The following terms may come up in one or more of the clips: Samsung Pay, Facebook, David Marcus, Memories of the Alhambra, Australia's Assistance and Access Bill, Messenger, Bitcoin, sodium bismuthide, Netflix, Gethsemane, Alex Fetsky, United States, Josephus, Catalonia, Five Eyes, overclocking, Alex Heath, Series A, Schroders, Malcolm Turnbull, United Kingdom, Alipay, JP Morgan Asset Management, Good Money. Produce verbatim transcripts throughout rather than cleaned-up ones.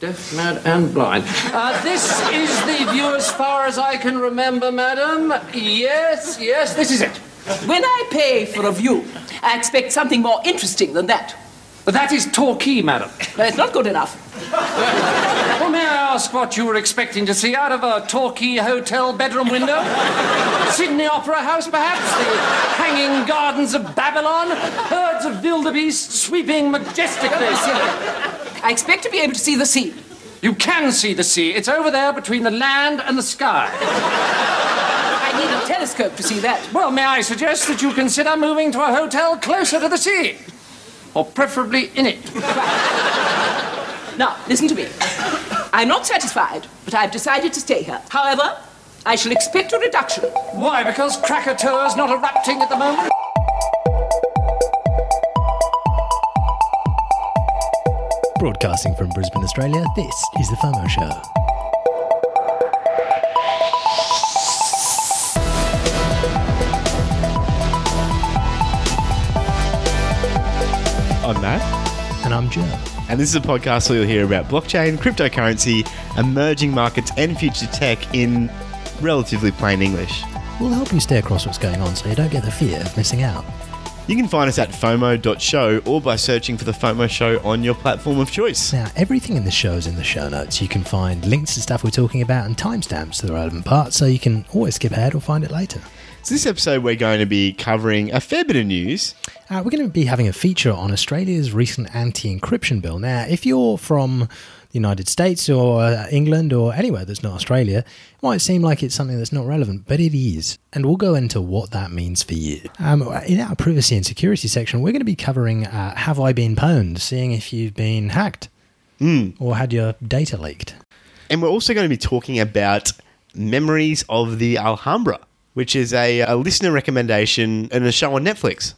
Deaf, mad and blind. Uh, this is the view as far as I can remember, madam. Yes, yes, this is it. When I pay for a view, I expect something more interesting than that. But that is Torquay, madam. That's not good enough. Well, may I ask what you were expecting to see out of a Torquay hotel bedroom window? Sydney Opera House, perhaps? The hanging gardens of Babylon? Herds of wildebeest sweeping majestically? I expect to be able to see the sea. You can see the sea. It's over there between the land and the sky. I need a telescope to see that. Well, may I suggest that you consider moving to a hotel closer to the sea? Or preferably in it. Right. Now, listen to me. I'm not satisfied, but I've decided to stay here. However, I shall expect a reduction. Why? Because Krakatoa's not erupting at the moment? Broadcasting from Brisbane, Australia, this is The FOMO Show. I'm Matt. And I'm Joe. And this is a podcast where you'll hear about blockchain, cryptocurrency, emerging markets, and future tech in relatively plain English. We'll help you stay across what's going on so you don't get the fear of missing out. You can find us at FOMO dot show or by searching for The FOMO Show on your platform of choice. Now, everything in the show is in the show notes. You can find links to stuff we're talking about and timestamps to the relevant parts, so you can always skip ahead or find it later. So this episode, we're going to be covering a fair bit of news. Uh, we're going to be having a feature on Australia's recent anti-encryption bill. Now, if you're from the United States or uh, England or anywhere that's not Australia, it might seem like it's something that's not relevant, but it is. And we'll go into what that means for you. Um, in our privacy and security section, we're going to be covering uh, Have I Been Pwned? Seeing if you've been hacked mm. or had your data leaked. And we're also going to be talking about Memories of the Alhambra, which is a, a listener recommendation and a show on Netflix.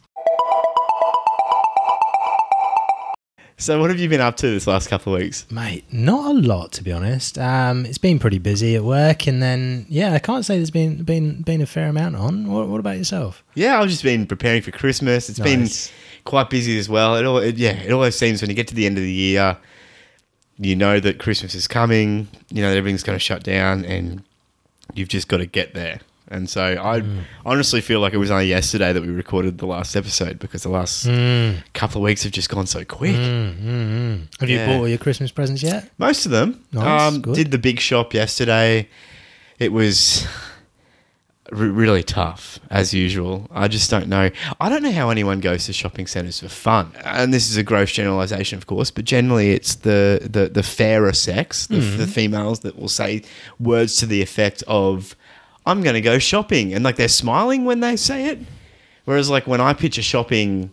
So what have you been up to this last couple of weeks? Mate, not a lot, to be honest. Um, it's been pretty busy at work, and then, yeah, I can't say there's been been, been a fair amount on. What, what about yourself? Yeah, I've just been preparing for Christmas. It's nice. Been quite busy as well. It all, it, yeah, it always seems when you get to the end of the year, you know that Christmas is coming, you know that everything's going to shut down, and you've just got to get there. And so I mm. honestly feel like it was only yesterday that we recorded the last episode because the last mm. couple of weeks have just gone so quick. Mm, mm, mm. Have yeah. you bought all your Christmas presents yet? Most of them. Nice, um, good. Did the big shop yesterday. It was r- really tough, as usual. I just don't know. I don't know how anyone goes to shopping centres for fun. And this is a gross generalisation, of course, but generally it's the, the, the fairer sex, the, mm. the females that will say words to the effect of, I'm going to go shopping. And, like, they're smiling when they say it. Whereas, like, when I picture shopping,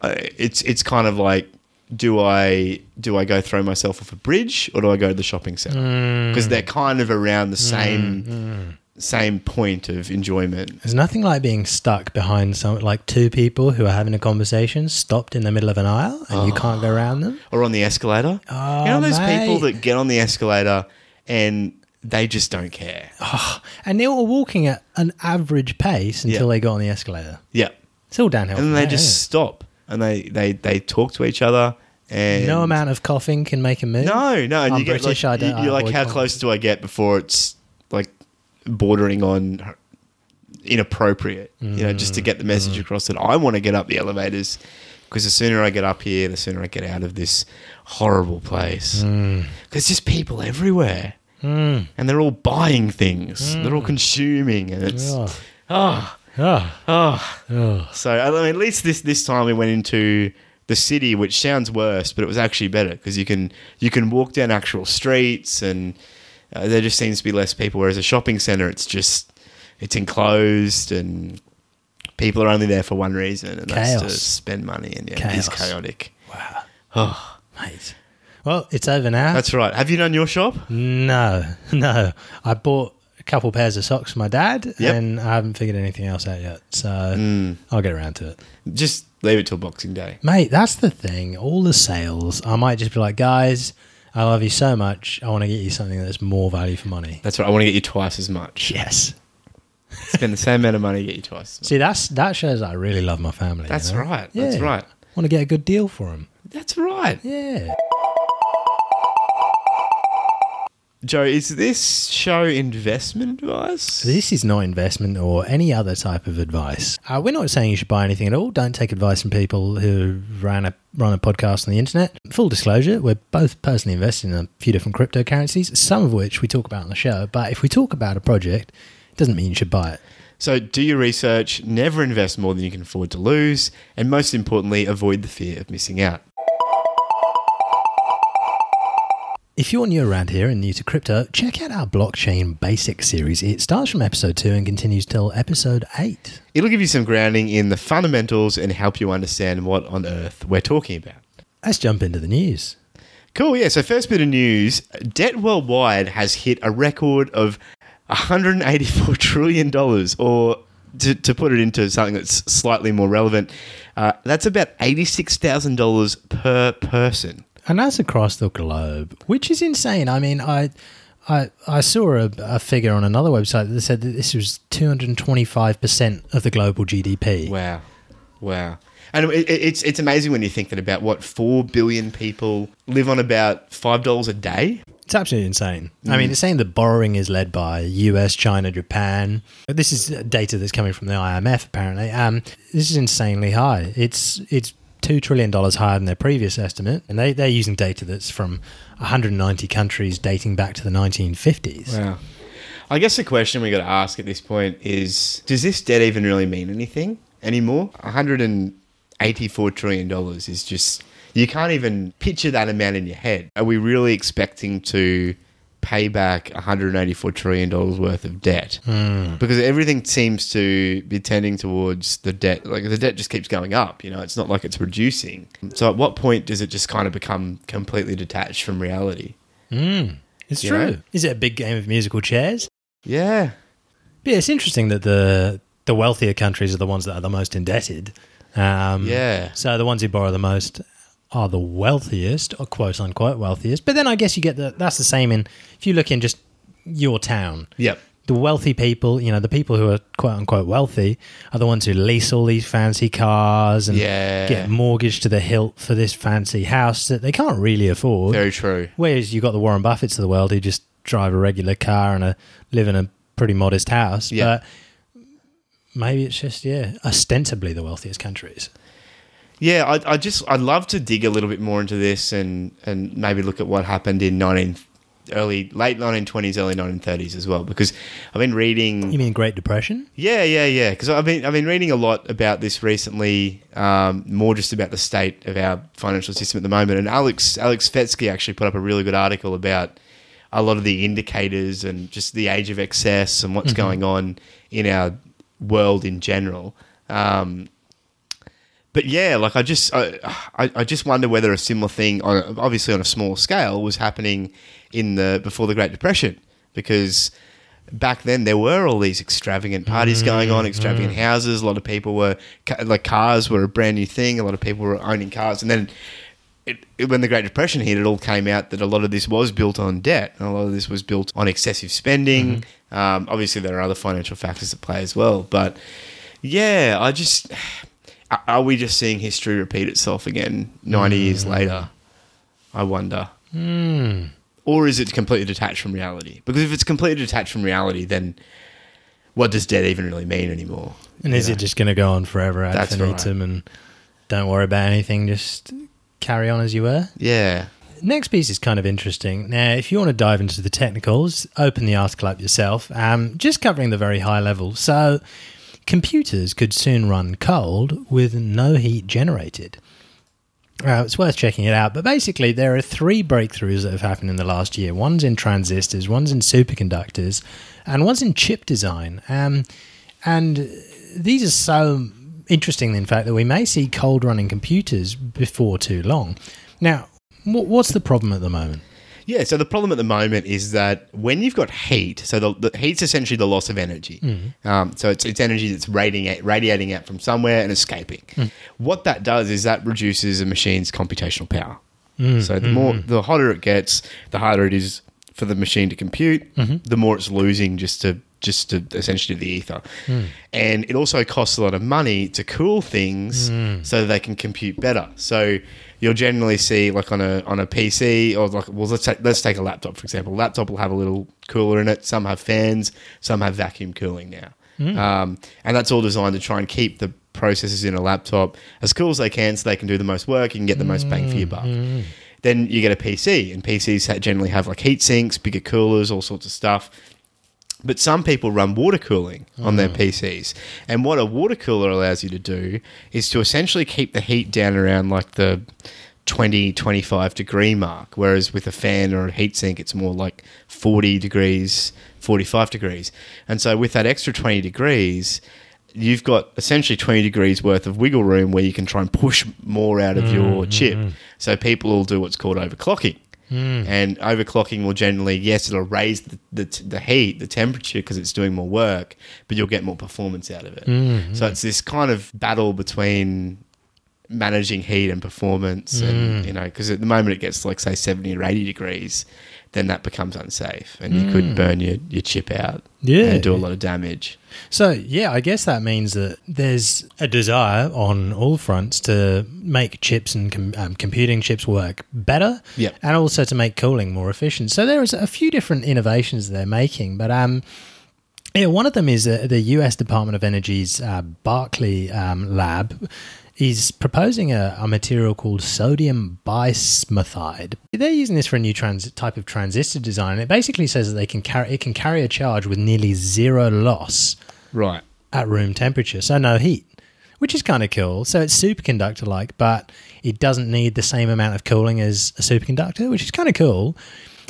uh, it's it's kind of like, do I do I go throw myself off a bridge or do I go to the shopping centre? Because mm. they're kind of around the same mm. same point of enjoyment. There's nothing like being stuck behind, some like, two people who are having a conversation stopped in the middle of an aisle and oh. you can't go around them. Or on the escalator. Oh, you know those mate. people that get on the escalator and they just don't care. Oh, and they were walking at an average pace until yep. they got on the escalator. Yeah. It's all downhill. And then they there, just stop and they, they, they talk to each other. And no amount of coughing can make a move. No, no. And I'm you British, get like, I don't, you're I like, how coughing. Close do I get before it's like bordering on inappropriate, mm, you know, just to get the message mm. across that I want to get up the elevators because the sooner I get up here, the sooner I get out of this horrible place. Because mm. there's just people everywhere. Mm. And they're all buying things. Mm. They're all consuming, and it's oh, oh, oh. oh. oh. So I mean, at least this this time we went into the city, which sounds worse, but it was actually better because you can you can walk down actual streets, and uh, there just seems to be less people. Whereas a shopping centre, it's just it's enclosed, and people are only there for one reason, and Chaos. that's to spend money. And yeah, it's chaotic. Wow, oh, mate. Well, it's over now. That's right. Have you done your shop? No, no. I bought a couple pairs of socks for my dad, yep. and I haven't figured anything else out yet, so mm. I'll get around to it. Just leave it till Boxing Day. Mate, that's the thing. All the sales, I might just be like, guys, I love you so much. I want to get you something that's more value for money. That's right. I want to get you twice as much. Yes. Spend the same amount of money, get you twice as much. See, that's, that shows I really love my family. That's you know? right. Yeah. That's right. I want to get a good deal for them. That's right. Yeah. Joe, is this show investment advice? This is not investment or any other type of advice. Uh, we're not saying you should buy anything at all. Don't take advice from people who run a, run a podcast on the internet. Full disclosure, we're both personally invested in a few different cryptocurrencies, some of which we talk about on the show. But if we talk about a project, it doesn't mean you should buy it. So do your research, never invest more than you can afford to lose, and most importantly, avoid the fear of missing out. If you're new around here and new to crypto, check out our Blockchain Basics series. It starts from episode two and continues till episode eight. It'll give you some grounding in the fundamentals and help you understand what on earth we're talking about. Let's jump into the news. Cool, yeah. So first bit of news, debt worldwide has hit a record of one hundred eighty-four trillion dollars, or to, to put it into something that's slightly more relevant, uh, that's about eighty-six thousand dollars per person. And that's across the globe, which is insane. I mean, I I, I saw a, a figure on another website that said that this was two hundred twenty-five percent of the global G D P. Wow. Wow. And it, it's it's amazing when you think that about, what, four billion people live on about five dollars a day? It's absolutely insane. Mm. I mean, it's saying that borrowing is led by U S, China, Japan. This is data that's coming from the I M F, apparently. Um, this is insanely high. It's It's... two trillion dollars higher than their previous estimate. And they, they're using data that's from one hundred ninety countries dating back to the nineteen fifties. Wow. I guess the question we got to ask at this point is, does this debt even really mean anything anymore? one hundred eighty-four trillion dollars is just, you can't even picture that amount in your head. Are we really expecting to pay back one hundred eighty-four trillion dollars worth of debt? Mm. Because everything seems to be tending towards the debt. Like, the debt just keeps going up, you know, it's not like it's reducing. So at what point does it just kind of become completely detached from reality? Mm. It's you true. Know? Is it a big game of musical chairs? Yeah. But yeah, it's interesting that the the wealthier countries are the ones that are the most indebted. Um, yeah. So the ones who borrow the most are the wealthiest, or quote-unquote wealthiest. But then I guess you get the, that's the same in, if you look in just your town. Yep. The wealthy people, you know, the people who are quote-unquote wealthy are the ones who lease all these fancy cars and yeah. get mortgaged to the hilt for this fancy house that they can't really afford. Very true. Whereas you've got the Warren Buffetts of the world who just drive a regular car and a, live in a pretty modest house. Yep. But maybe it's just, yeah, ostensibly the wealthiest countries. Yeah, I, I just I'd love to dig a little bit more into this and, and maybe look at what happened in nineteen early late nineteen twenties, early nineteen thirties as well. Because I've been reading. You mean Great Depression? Yeah, yeah, yeah. Because I've been I've been reading a lot about this recently, um, more just about the state of our financial system at the moment. And Alex Alex Fetsky actually put up a really good article about a lot of the indicators and just the age of excess and what's mm-hmm. going on in our world in general. Um, But yeah, like I just, I, I just wonder whether a similar thing, on obviously on a small scale, was happening in the before the Great Depression, because back then there were all these extravagant parties mm, going on, extravagant mm. houses. A lot of people were like, cars were a brand new thing. A lot of people were owning cars, and then it, it, when the Great Depression hit, it all came out that a lot of this was built on debt, and a lot of this was built on excessive spending. Mm. Um, obviously, there are other financial factors at play as well, but yeah, I just. Are we just seeing history repeat itself again ninety mm. years later? I wonder. Mm. Or is it completely detached from reality? Because if it's completely detached from reality, then what does debt even really mean anymore? And is know? it just going to go on forever ad infinitum right. and don't worry about anything, just carry on as you were? Yeah. Next piece is kind of interesting. Now, if you want to dive into the technicals, open the article up yourself. Um, just covering the very high level. So computers could soon run cold with no heat generated. Uh, it's worth checking it out. But basically, there are three breakthroughs that have happened in the last year. One's in transistors, one's in superconductors, and one's in chip design. Um, and these are so interesting, in fact, that we may see cold running computers before too long. Now, w- what's the problem at the moment? Yeah, so the problem at the moment is that when you've got heat, so the, the heat's essentially the loss of energy. Mm. Um, so it's, it's energy that's radiating, radiating out from somewhere and escaping. Mm. What that does is that reduces a machine's computational power. Mm. So the mm-hmm. more, the hotter it gets, the harder it is for the machine to compute. Mm-hmm. The more it's losing just to just to essentially the ether. Mm. And it also costs a lot of money to cool things mm. so that they can compute better. So you'll generally see like on a on a P C or like, well, let's take, let's take a laptop, for example. A laptop will have a little cooler in it. Some have fans, some have vacuum cooling now. Mm. Um, and that's all designed to try and keep the processors in a laptop as cool as they can so they can do the most work, you can get the most bang for your buck. Mm. Then you get a P C, and P Cs generally have like heat sinks, bigger coolers, all sorts of stuff. But some people run water cooling mm. on their P Cs. And what a water cooler allows you to do is to essentially keep the heat down around like the twenty, twenty-five degree mark, whereas with a fan or a heat sink, it's more like forty degrees, forty-five degrees. And so with that extra twenty degrees, you've got essentially twenty degrees worth of wiggle room where you can try and push more out of mm, your chip. Mm, mm. So people will do what's called overclocking. Mm. And overclocking will generally, yes, it'll raise the the, the heat, the temperature, because it's doing more work, but you'll get more performance out of it. Mm, so mm. it's this kind of battle between managing heat and performance, mm. and you know, because at the moment it gets like say seventy or eighty degrees, then that becomes unsafe, and mm. you could burn your, your chip out yeah. and do a lot of damage. So yeah, I guess that means that there's a desire on all fronts to make chips and com- um, computing chips work better, yep. and also to make cooling more efficient. So there is a few different innovations they're making, but um, yeah, one of them is uh, the U S Department of Energy's uh, Berkeley um, lab. He's proposing a, a material called sodium bismuthide. They're using this for a new trans- type of transistor design. And it basically says that they can carry it can carry a charge with nearly zero loss, right, at room temperature, so no heat, which is kind of cool. So it's superconductor-like, but it doesn't need the same amount of cooling as a superconductor, which is kind of cool.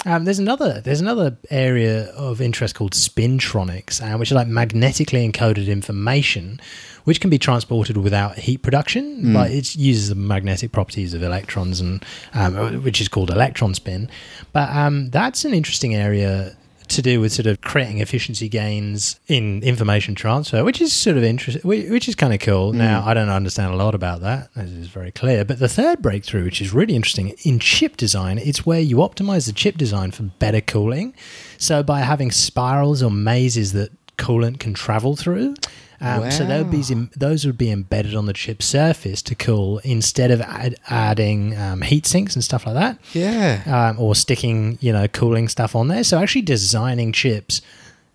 Um, there's another there's another area of interest called spintronics, uh, which are like magnetically encoded information, which can be transported without heat production. Mm. Like it uses the magnetic properties of electrons, and um, which is called electron spin. But um, that's an interesting area to do with sort of creating efficiency gains in information transfer, which is sort of interesting, which is kind of cool. Mm. Now, I don't understand a lot about that, as is very clear. But the third breakthrough, which is really interesting in chip design, it's where you optimize the chip design for better cooling. So by having spirals or mazes that coolant can travel through. Um, wow. So those would, be, those would be embedded on the chip surface to cool instead of ad- adding um, heat sinks and stuff like that. Yeah. Um, or sticking, you know, cooling stuff on there. So actually designing chips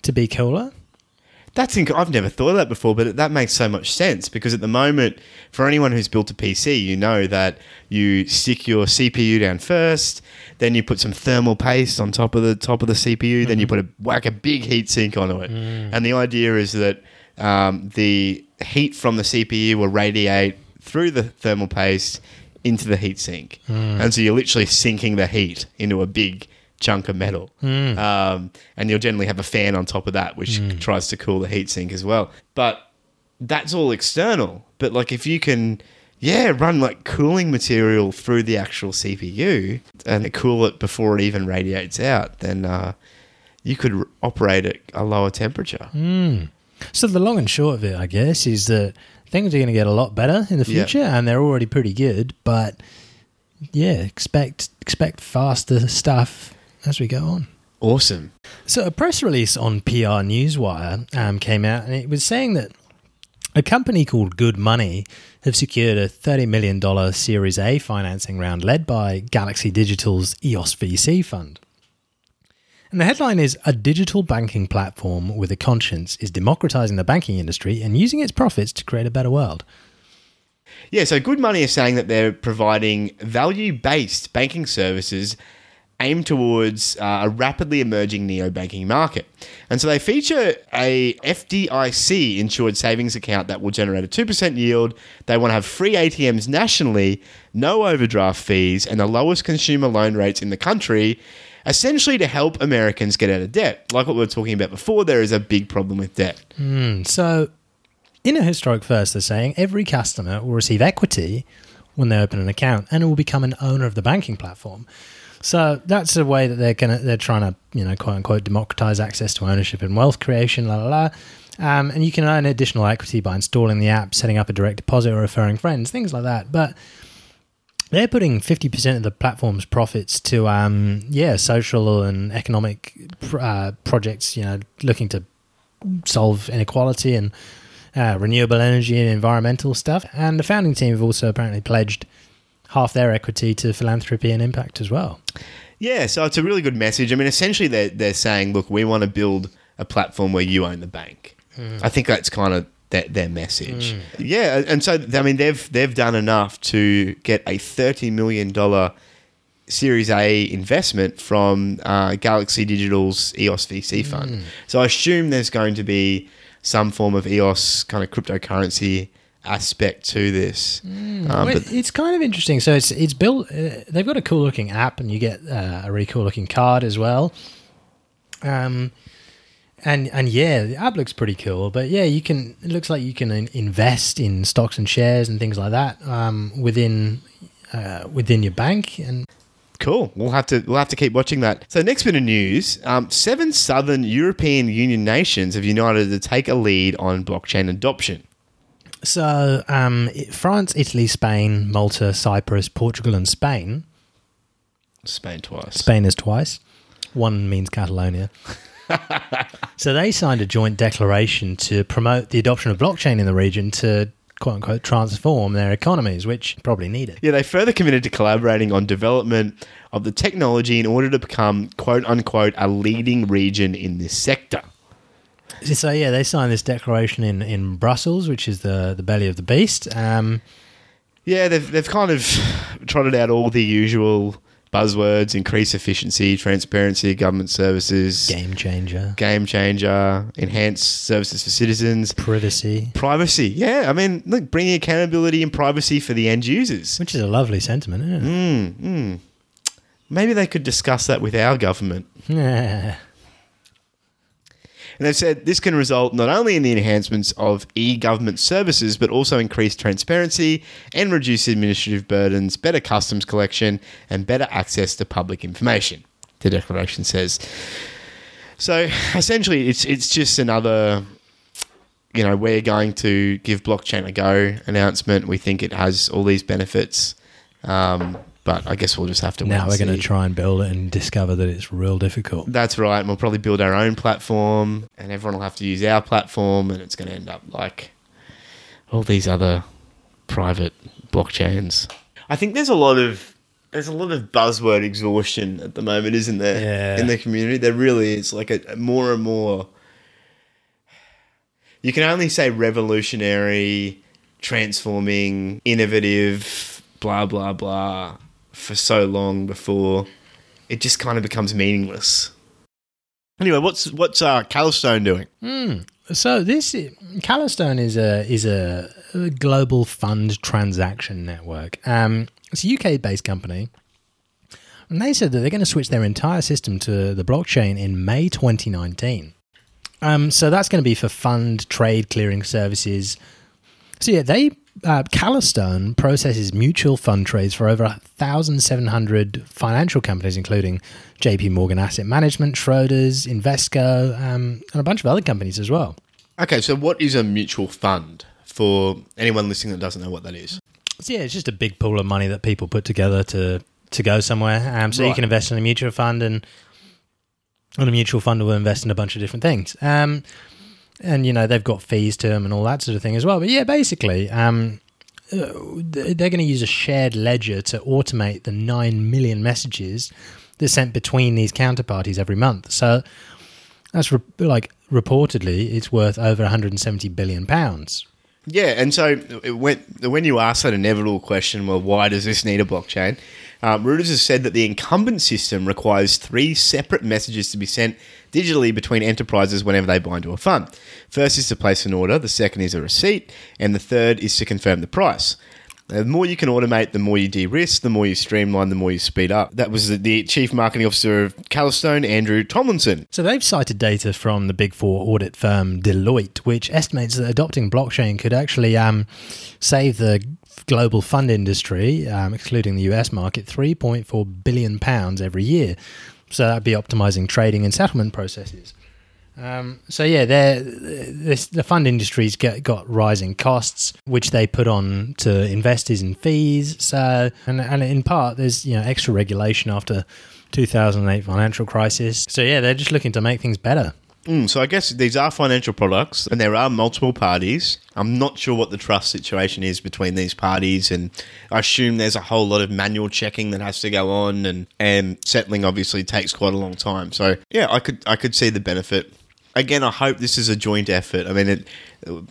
to be cooler. That's inc- I've never thought of that before, but that makes so much sense because at the moment, for anyone who's built a P C, you know that you stick your C P U down first, then you put some thermal paste on top of the top of the C P U, mm-hmm. then you put a whack a big heat sink onto it, mm. and the idea is that um, the heat from the C P U will radiate through the thermal paste into the heat sink, mm. and so you're literally sinking the heat into a big chunk of metal, mm. um, and you'll generally have a fan on top of that, which mm. tries to cool the heatsink as well. But that's all external. But like, if you can, yeah, run like cooling material through the actual C P U and cool it before it even radiates out, then uh, you could r- operate at a lower temperature. Mm. So the long and short of it, I guess, is that things are going to get a lot better in the future, yep. and they're already pretty good. But yeah, expect expect faster stuff as we go on. Awesome. So a press release on P R Newswire um, came out, and it was saying that a company called Good Money have secured a thirty million dollars Series A financing round led by Galaxy Digital's E O S V C fund. And the headline is, a digital banking platform with a conscience is democratizing the banking industry and using its profits to create a better world. Yeah, so Good Money is saying that they're providing value-based banking services aimed towards uh, a rapidly emerging neo-banking market. And so they feature a F D I C-insured savings account that will generate a two percent yield. They want to have free A T Ms nationally, no overdraft fees, and the lowest consumer loan rates in the country, essentially to help Americans get out of debt. Like what we were talking about before, there is a big problem with debt. Mm, so in a historic first, they're saying every customer will receive equity when they open an account and will become an owner of the banking platform. So that's the way that they're gonna, they're trying to, you know, quote unquote, democratize access to ownership and wealth creation, la la la. Um, and you can earn additional equity by installing the app, setting up a direct deposit or referring friends, things like that. But they're putting fifty percent of the platform's profits to, um, yeah, social and economic uh, projects, you know, looking to solve inequality and uh, renewable energy and environmental stuff. And the founding team have also apparently pledged half their equity to philanthropy and impact as well. Yeah, so it's a really good message. I mean, essentially they're, they're saying, look, we want to build a platform where you own the bank. Mm. I think that's kind of their, their message. Mm. Yeah, and so, I mean, they've they've done enough to get a thirty million dollars Series A investment from uh, Galaxy Digital's E O S V C fund. Mm. So I assume there's going to be some form of E O S kind of cryptocurrency aspect to this. Mm. Um, well, but it's kind of interesting. So it's it's built. Uh, they've got a cool looking app, and you get uh, a really cool looking card as well. Um, and and yeah, the app looks pretty cool. But yeah, you can. It looks like you can invest in stocks and shares and things like that um, within uh, within your bank. And cool. We'll have to we'll have to keep watching that. So next bit of news: um, seven Southern European Union nations have united to take a lead on blockchain adoption. So um, France, Italy, Spain, Malta, Cyprus, Portugal, and Spain. Spain twice. Spain is twice. One means Catalonia. So they signed a joint declaration to promote the adoption of blockchain in the region to, quote unquote, transform their economies, which probably needed. Yeah, they further committed to collaborating on development of the technology in order to become, quote unquote, a leading region in this sector. So, yeah, they signed this declaration in, in Brussels, which is the, the belly of the beast. Um, yeah, they've, they've kind of trotted out all the usual buzzwords: increase efficiency, transparency, government services. Game changer. Game changer. Enhanced services for citizens. Privacy. Privacy. Yeah, I mean, look, bringing accountability and privacy for the end users. Which is a lovely sentiment, isn't it? Mm, mm. Maybe they could discuss that with our government. Yeah. And they've said this can result not only in the enhancements of e-government services, but also increased transparency and reduced administrative burdens, better customs collection, and better access to public information, the declaration says. So essentially, it's it's just another, you know, we're going to give blockchain a go announcement. We think it has all these benefits. Um But I guess we'll just have to wait and see. Now we're going to try and build it and discover that it's real difficult. That's right. And we'll probably build our own platform and everyone will have to use our platform, and it's going to end up like all these other private blockchains. I think there's a lot of there's a lot of buzzword exhaustion at the moment, isn't there? Yeah. In the community. There really is, like, a more and more. You can only say revolutionary, transforming, innovative, blah, blah, blah, for so long before it just kind of becomes meaningless. Anyway, what's what's uh, Calastone doing? Mm. So this Calastone is a is a, a global fund transaction network. Um, it's a U K-based company, and they said that they're going to switch their entire system to the blockchain in May twenty nineteen. Um, so that's going to be for fund, trade, clearing services. So yeah, they. Uh, Calastone processes mutual fund trades for over one thousand seven hundred financial companies, including J P Morgan Asset Management, Schroders, Invesco, um, and a bunch of other companies as well. Okay, so what is a mutual fund for anyone listening that doesn't know what that is? So yeah, it's just a big pool of money that people put together to, to go somewhere. Um, so right. You can invest in a mutual fund, and, and a mutual fund will invest in a bunch of different things. Um And, you know, they've got fees to them and all that sort of thing as well. But, yeah, basically, um, they're going to use a shared ledger to automate the nine million messages that are sent between these counterparties every month. So that's, re- like, reportedly, it's worth over one hundred seventy billion pounds. Yeah, and so when, when you ask that inevitable question, well, why does this need a blockchain? Um, Reuters has said that the incumbent system requires three separate messages to be sent digitally between enterprises whenever they bind to a fund. First is to place an order, the second is a receipt, and the third is to confirm the price. Now, the more you can automate, the more you de-risk, the more you streamline, the more you speed up. That was the, the Chief Marketing Officer of Calastone, Andrew Tomlinson. So they've cited data from the Big Four audit firm Deloitte, which estimates that adopting blockchain could actually um, save the global fund industry, um, excluding the U S market, three point four billion pounds every year. So that'd be optimizing trading and settlement processes. Um, so yeah, they're, this, the fund industry's get, got rising costs, which they put on to investors in fees. So and, and in part, there's you know extra regulation after two thousand eight financial crisis. So yeah, they're just looking to make things better. Mm, so I guess these are financial products and there are multiple parties. I'm not sure what the trust situation is between these parties, and I assume there's a whole lot of manual checking that has to go on, and, and settling obviously takes quite a long time. So yeah, I could I could see the benefit. Again, I hope this is a joint effort. I mean, it,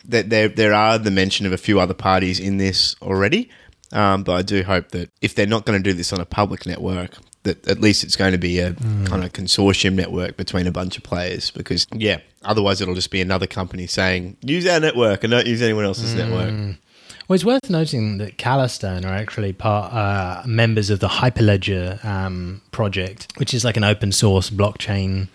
there there are the mention of a few other parties in this already, um, but I do hope that if they're not going to do this on a public network, that at least it's going to be a mm. kind of consortium network between a bunch of players, because, yeah, otherwise it'll just be another company saying, use our network and don't use anyone else's mm. network. Well, it's worth noting that Calastone are actually part uh, members of the Hyperledger um, project, which is like an open source blockchain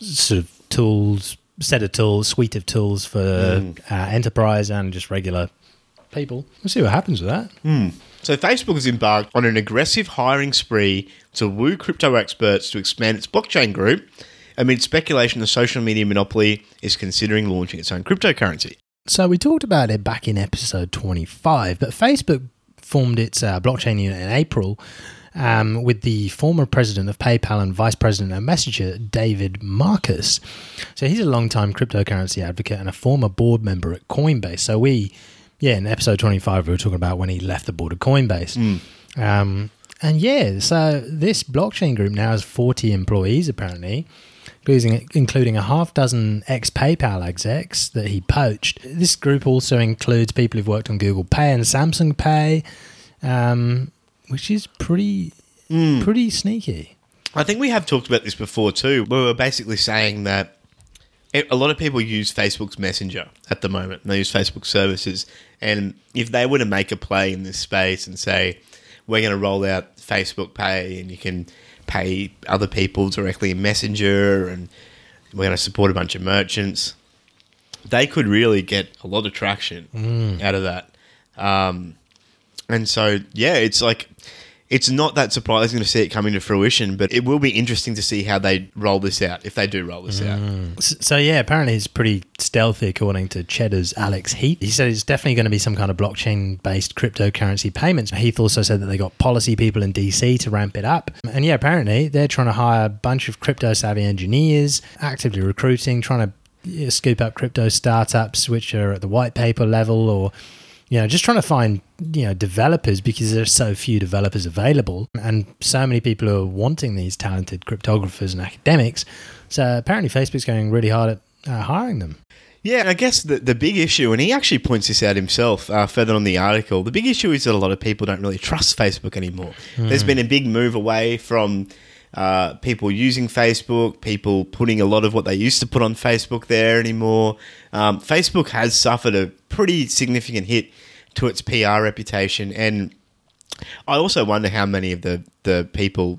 sort of tools, set of tools, suite of tools for mm. uh, enterprise and just regular people. We'll see what happens with that. Mm. So Facebook has embarked on an aggressive hiring spree to woo crypto experts to expand its blockchain group amid speculation the social media monopoly is considering launching its own cryptocurrency. So we talked about it back in episode twenty-five, but Facebook formed its uh, blockchain unit in April um, with the former president of PayPal and vice president of Messenger, David Marcus. So he's a longtime cryptocurrency advocate and a former board member at Coinbase. So we... Yeah, in episode twenty-five, we were talking about when he left the board of Coinbase. Mm. Um, and yeah, so this blockchain group now has forty employees, apparently, including, including a half dozen ex-PayPal execs that he poached. This group also includes people who've worked on Google Pay and Samsung Pay, um, which is pretty, mm. pretty sneaky. I think we have talked about this before too. We were basically saying that a lot of people use Facebook's Messenger at the moment, and they use Facebook services. And if they were to make a play in this space and say, we're going to roll out Facebook Pay and you can pay other people directly in Messenger and we're going to support a bunch of merchants, they could really get a lot of traction mm. out of that. Um, and so, yeah, it's like... It's not that surprising to see it come into fruition, but it will be interesting to see how they roll this out, if they do roll this mm. out. So, yeah, apparently it's pretty stealthy, according to Cheddar's Alex Heath. He said it's definitely going to be some kind of blockchain-based cryptocurrency payments. Heath also said that they got policy people in D C to ramp it up. And, yeah, apparently they're trying to hire a bunch of crypto-savvy engineers, actively recruiting, trying to scoop up crypto startups, which are at the white paper level or... You know, just trying to find, you know, developers, because there's so few developers available and so many people are wanting these talented cryptographers and academics. So apparently Facebook's going really hard at uh, hiring them. Yeah, I guess the, the big issue, and he actually points this out himself uh, further on the article, the big issue is that a lot of people don't really trust Facebook anymore. Mm. There's been a big move away from uh, people using Facebook, people putting a lot of what they used to put on Facebook there anymore. Um, Facebook has suffered a pretty significant hit to its P R reputation, and I also wonder how many of the, the people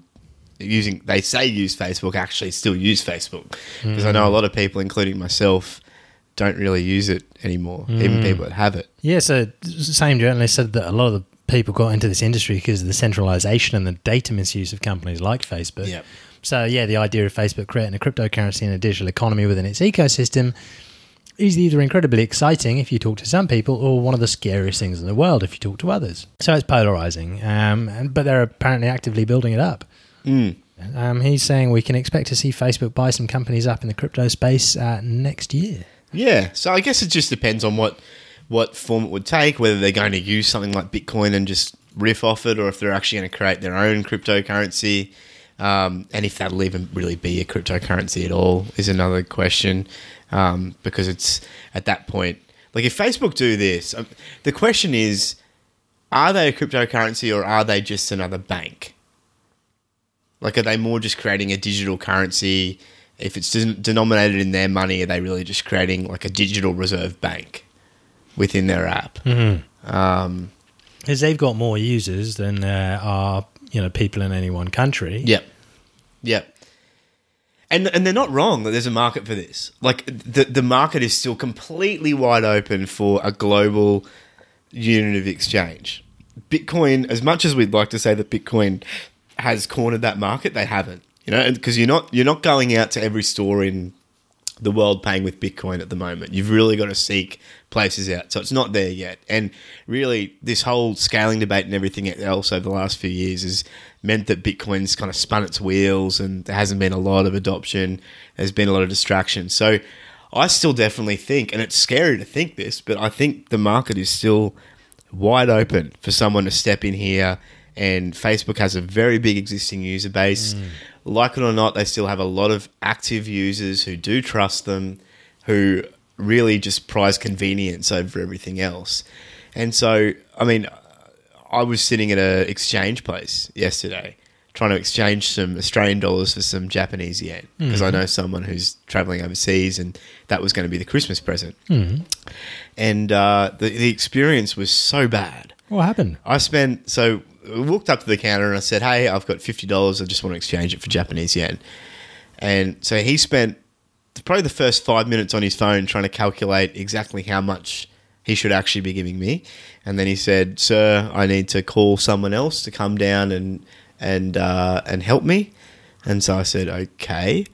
using they say use Facebook actually still use Facebook, because mm. I know a lot of people, including myself, don't really use it anymore, mm. even people that have it. Yeah, so same journalist said that a lot of the people got into this industry because of the centralization and the data misuse of companies like Facebook. Yep. So yeah, the idea of Facebook creating a cryptocurrency and a digital economy within its ecosystem is either incredibly exciting if you talk to some people, or one of the scariest things in the world if you talk to others. So it's polarizing, um, and, but they're apparently actively building it up. Mm. Um, he's saying we can expect to see Facebook buy some companies up in the crypto space uh, next year. Yeah, so I guess it just depends on what, what form it would take, whether they're going to use something like Bitcoin and just riff off it, or if they're actually going to create their own cryptocurrency. Um, and if that'll even really be a cryptocurrency at all is another question. Um, because it's at that point, like if Facebook do this, um, the question is, are they a cryptocurrency or are they just another bank? Like, are they more just creating a digital currency? If it's den- denominated in their money, are they really just creating like a digital reserve bank within their app? Mm-hmm. Um, because they've got more users than there are, you know, people in any one country. Yep. Yep. And and they're not wrong that there's a market for this. Like, the the market is still completely wide open for a global unit of exchange. Bitcoin, as much as we'd like to say that Bitcoin has cornered that market, they haven't. You know, because you're not you're not going out to every store in the world paying with Bitcoin at the moment. You've really got to seek places out. So it's not there yet. And really, this whole scaling debate and everything else over the last few years has meant that Bitcoin's kind of spun its wheels and there hasn't been a lot of adoption. There's been a lot of distraction. So I still definitely think, and it's scary to think this, but I think the market is still wide open for someone to step in here. And Facebook has a very big existing user base. Mm. Like it or not, they still have a lot of active users who do trust them, who really just prize convenience over everything else. And so, I mean, I was sitting at an exchange place yesterday trying to exchange some Australian dollars for some Japanese yen because mm. I know someone who's traveling overseas and that was going to be the Christmas present. Mm. And uh, the, the experience was so bad. What happened? I spent... so. I walked up to the counter and I said, hey, I've got fifty dollars. I just want to exchange it for Japanese yen. And so he spent probably the first five minutes on his phone trying to calculate exactly how much he should actually be giving me. And then he said, sir, I need to call someone else to come down and and uh, and help me. And so I said, okay.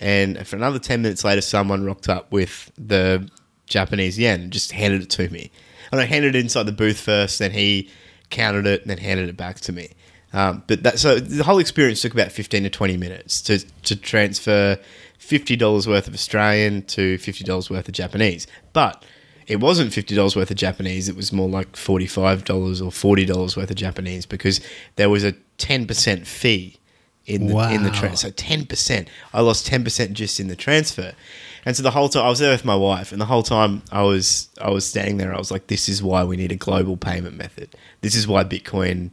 And for another ten minutes later, someone rocked up with the Japanese yen and just handed it to me. And I handed it inside the booth first, then he... counted it and then handed it back to me. Um, but that so the whole experience took about fifteen to twenty minutes to, to transfer fifty dollars worth of Australian to fifty dollars worth of Japanese. But it wasn't fifty dollars worth of Japanese. It was more like forty-five dollars or forty dollars worth of Japanese because there was a ten percent fee in the, wow. in the transfer. So ten percent. I lost ten percent just in the transfer. And so the whole time I was there with my wife, and the whole time I was I was standing there, I was like, this is why we need a global payment method. This is why Bitcoin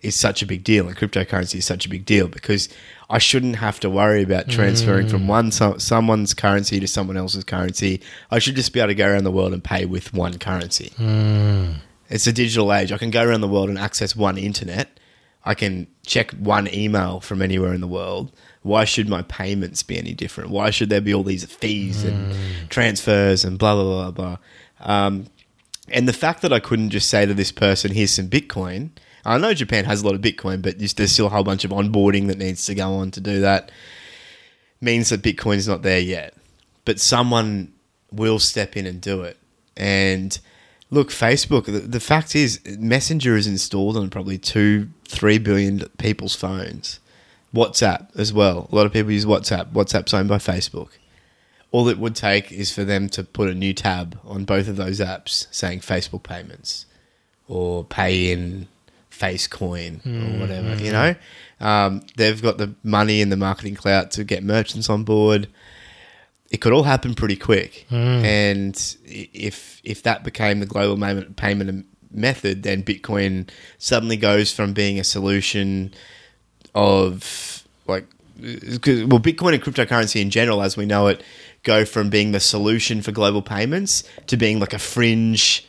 is such a big deal and cryptocurrency is such a big deal because I shouldn't have to worry about transferring mm. from one so- someone's currency to someone else's currency. I should just be able to go around the world and pay with one currency. Mm. It's a digital age. I can go around the world and access one internet. I can check one email from anywhere in the world. Why should my payments be any different? Why should there be all these fees and mm. transfers and blah, blah, blah, blah? Um, and the fact that I couldn't just say to this person, here's some Bitcoin. I know Japan has a lot of Bitcoin, but there's still a whole bunch of onboarding that needs to go on to do that. Means that Bitcoin's not there yet. But someone will step in and do it. And look, Facebook, the, the fact is Messenger is installed on probably two, three billion people's phones. WhatsApp as well. A lot of people use WhatsApp. WhatsApp's owned by Facebook. All it would take is for them to put a new tab on both of those apps saying Facebook payments or pay in FaceCoin mm. or whatever, you know. Um, they've got the money and the marketing clout to get merchants on board. It could all happen pretty quick. Mm. And if if that became the global payment method, then Bitcoin suddenly goes from being a solution of like, well, Bitcoin and cryptocurrency in general, as we know it, go from being the solution for global payments to being like a fringe,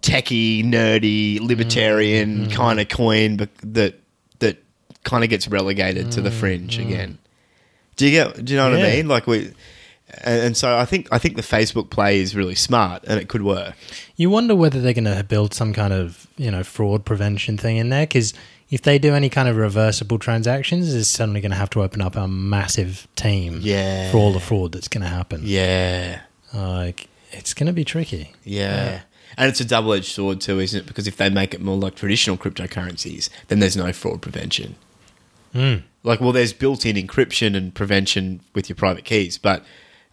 techie, nerdy, libertarian mm-hmm. kind of coin that that kind of gets relegated mm-hmm. to the fringe again. Do you get? Do you know what yeah. I mean? Like we, and so I think I think the Facebook play is really smart and it could work. You wonder whether they're going to build some kind of you know fraud prevention thing in there because. If they do any kind of reversible transactions, it's suddenly going to have to open up a massive team yeah. for all the fraud that's going to happen. Yeah. Like, it's going to be tricky. Yeah. yeah. And it's a double-edged sword too, isn't it? Because if they make it more like traditional cryptocurrencies, then there's no fraud prevention. Mm. Like, well, there's built-in encryption and prevention with your private keys, but...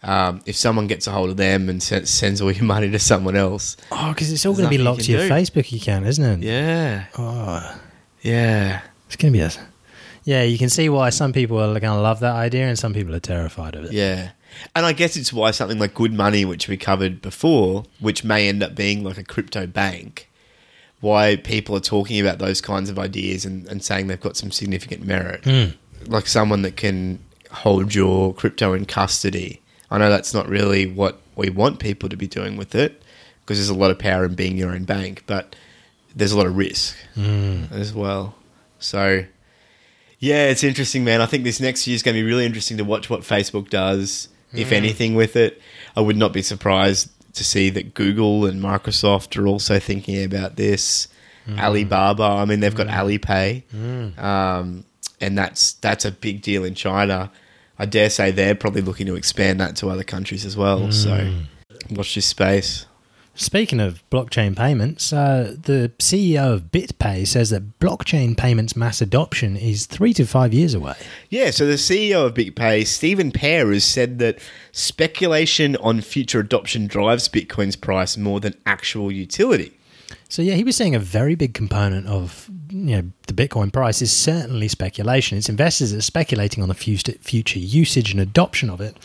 Um, if someone gets a hold of them and sends, sends all your money to someone else... Oh, because it's all going to be locked to your do. Facebook account, isn't it? Yeah. Oh... Yeah. It's going to be a... Yeah, you can see why some people are going to love that idea and some people are terrified of it. Yeah. And I guess it's why something like Good Money, which we covered before, which may end up being like a crypto bank, why people are talking about those kinds of ideas and, and saying they've got some significant merit. Mm. Like someone that can hold your crypto in custody. I know that's not really what we want people to be doing with it because there's a lot of power in being your own bank, but... there's a lot of risk mm. as well. So, yeah, it's interesting, man. I think this next year is going to be really interesting to watch what Facebook does, mm. if anything, with it. I would not be surprised to see that Google and Microsoft are also thinking about this. Mm. Alibaba, I mean, they've got mm. Alipay, mm. Um, and that's that's a big deal in China. I dare say they're probably looking to expand that to other countries as well. Mm. So watch this space. Speaking of blockchain payments, uh, the C E O of BitPay says that blockchain payments mass adoption is three to five years away. Yeah, so the C E O of BitPay, Stephen Pear, has said that speculation on future adoption drives Bitcoin's price more than actual utility. So, yeah, he was saying a very big component of, you know, the Bitcoin price is certainly speculation. It's investors that are speculating on the future usage and adoption of it.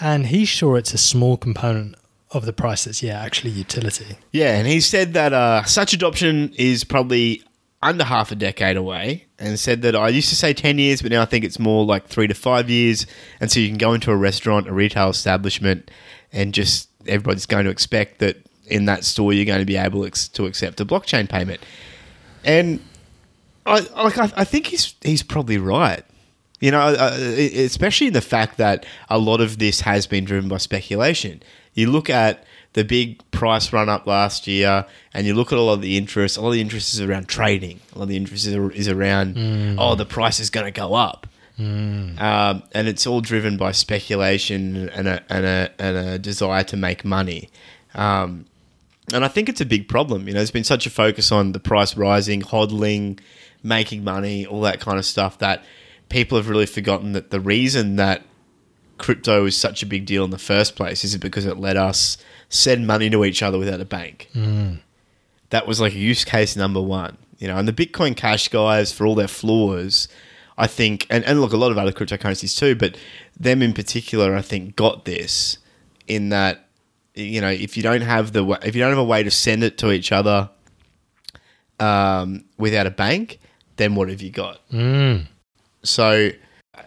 And he's sure it's a small component of the price that's, yeah, actually utility. Yeah, and he said that uh, such adoption is probably under half a decade away, and said that I used to say ten years, but now I think it's more like three to five years. And so you can go into a restaurant, a retail establishment, and just everybody's going to expect that in that store you're going to be able to accept a blockchain payment. And I like I, I think he's he's probably right. You know, uh, especially in the fact that a lot of this has been driven by speculation. You look at the big price run-up last year, and you look at a lot of the interest. A lot of the interest is around trading. A lot of the interest is around, mm. oh, the price is going to go up. Mm. Um, and it's all driven by speculation and a, and a, and a desire to make money. Um, and I think it's a big problem. You know, there's been such a focus on the price rising, hodling, making money, all that kind of stuff, that people have really forgotten that the reason that crypto is such a big deal in the first place is it because it let us send money to each other without a bank. Mm. That was like a use case number one, you know, and the Bitcoin Cash guys, for all their flaws, I think, and, and look, a lot of other cryptocurrencies too, but them in particular, I think, got this in that, you know, if you don't have the if you don't have a way to send it to each other um, without a bank, then what have you got? Mm. So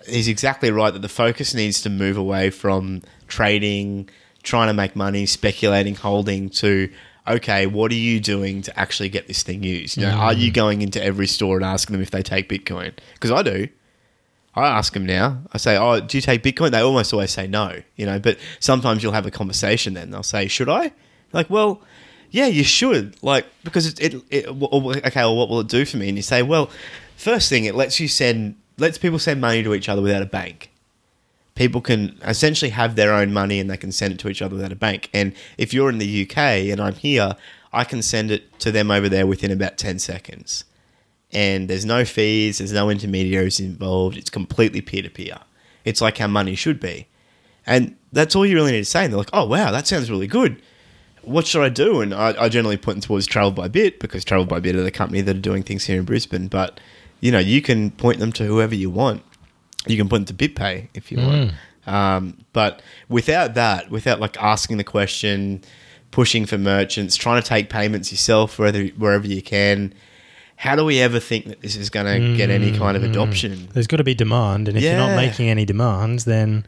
he's exactly right that the focus needs to move away from trading, trying to make money, speculating, holding, to, okay, what are you doing to actually get this thing used? You know, mm. Are you going into every store and asking them if they take Bitcoin? Because I do. I ask them now. I say, oh, do you take Bitcoin? They almost always say no, you know, but sometimes you'll have a conversation then. They'll say, should I? Like, well, yeah, you should. Like, because it, it, it okay, well, what will it do for me? And you say, well, first thing, it lets you send... lets people send money to each other without a bank. People can essentially have their own money and they can send it to each other without a bank. And if you're in the U K and I'm here, I can send it to them over there within about ten seconds. And there's no fees, there's no intermediaries involved. It's completely peer-to-peer. It's like how money should be. And that's all you really need to say. And they're like, oh, wow, that sounds really good. What should I do? And I, I generally point them towards Travel by Bit, because Travel by Bit are the company that are doing things here in Brisbane. But... you know, you can point them to whoever you want. You can point them to BitPay if you mm. want. Um, but without that, without like asking the question, pushing for merchants, trying to take payments yourself wherever, wherever you can, how do we ever think that this is going to mm. get any kind of adoption? Mm. There's got to be demand. And if yeah. you're not making any demands, then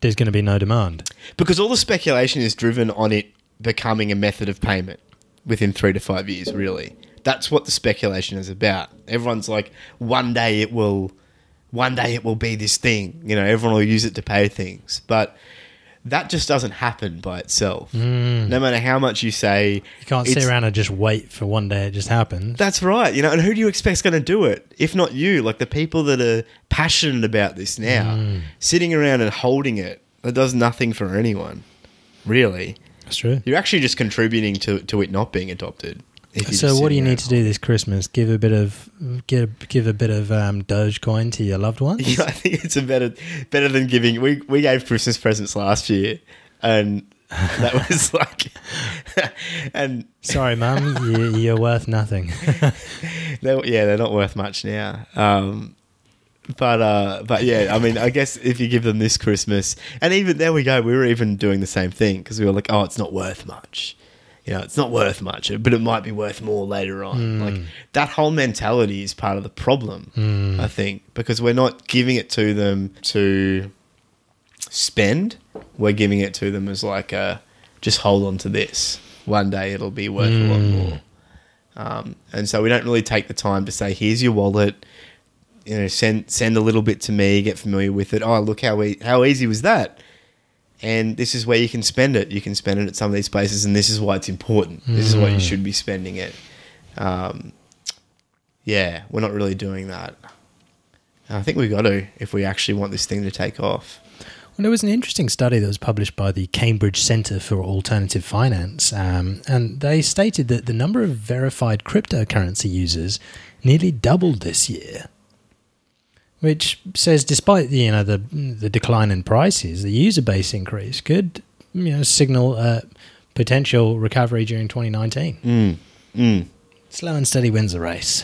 there's going to be no demand. Because all the speculation is driven on it becoming a method of payment within three to five years, really. That's what the speculation is about. Everyone's like, one day it will, one day it will be this thing. You know, everyone will use it to pay things. But that just doesn't happen by itself. Mm. No matter how much you say. You can't sit around and just wait for one day it just happens. That's right. You know, and who do you expect's going to do it? If not you, like the people that are passionate about this now, mm. sitting around and holding it, that does nothing for anyone, really. That's true. You're actually just contributing to, to it not being adopted. So what do you need to do this Christmas? Give a bit of give give a bit of um, Dogecoin to your loved ones. Yeah, I think it's a better better than giving. We we gave Christmas presents last year, and that was like, and sorry, Mum, you, you're worth nothing. they're, yeah, they're not worth much now. Um, but uh, but yeah, I mean, I guess if you give them this Christmas, and even there we go, we were even doing the same thing because we were like, oh, it's not worth much. You know, it's not worth much, but it might be worth more later on. Mm. Like that whole mentality is part of the problem, mm. I think, because we're not giving it to them to spend. We're giving it to them as like a, just hold on to this. One day it'll be worth mm. a lot more. Um, and so we don't really take the time to say, here's your wallet, you know, send send a little bit to me, get familiar with it. Oh, look how e- how easy was that? And this is where you can spend it. You can spend it at some of these places, and this is why it's important. This mm. is why you should be spending it. Um, yeah, we're not really doing that. And I think we've got to if we actually want this thing to take off. Well, there was an interesting study that was published by the Cambridge Centre for Alternative Finance, um, and they stated that the number of verified cryptocurrency users nearly doubled this year, which says despite the, you know, the the decline in prices, the user base increase could, you know, signal a potential recovery during twenty nineteen. Mm. Mm. Slow and steady wins the race.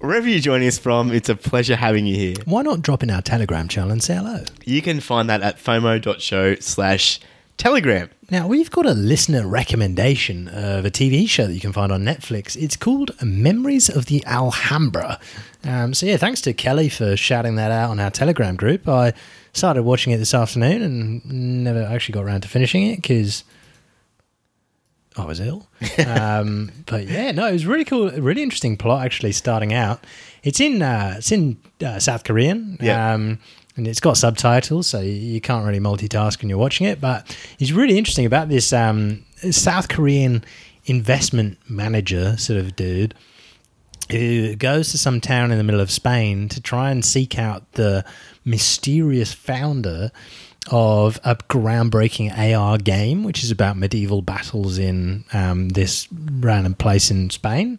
Wherever you're joining us from, it's a pleasure having you here. Why not drop in our Telegram channel and say hello? You can find that at fomo.show slash Telegram. Now, we've got a listener recommendation of a T V show that you can find on Netflix. It's called Memories of the Alhambra. Um, so, yeah, thanks to Kelly for shouting that out on our Telegram group. I started watching it this afternoon and never actually got around to finishing it because I was ill. Um, but yeah, no, it was really cool, really interesting plot actually starting out. It's in uh, it's in uh, South Korean, yeah. um, and it's got subtitles, so you can't really multitask when you're watching it. But it's really interesting about this um, South Korean investment manager sort of dude who goes to some town in the middle of Spain to try and seek out the mysterious founder of a groundbreaking A R game, which is about medieval battles in um, this random place in Spain.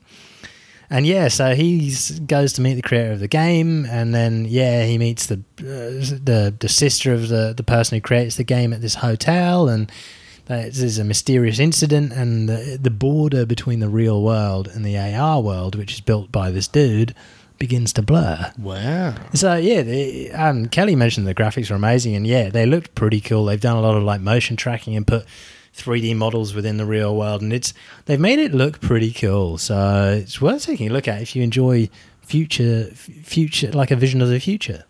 And yeah, so he goes to meet the creator of the game, and then yeah, he meets the uh, the, the sister of the, the person who creates the game at this hotel, and there's a mysterious incident, and the, the border between the real world and the A R world, which is built by this dude, begins to blur. Wow. So yeah, the, um, Kelly mentioned the graphics were amazing, and yeah, they looked pretty cool. They've done a lot of like motion tracking and put three D models within the real world, and it's they've made it look pretty cool. So it's worth taking a look at if you enjoy future, f- future like a vision of the future.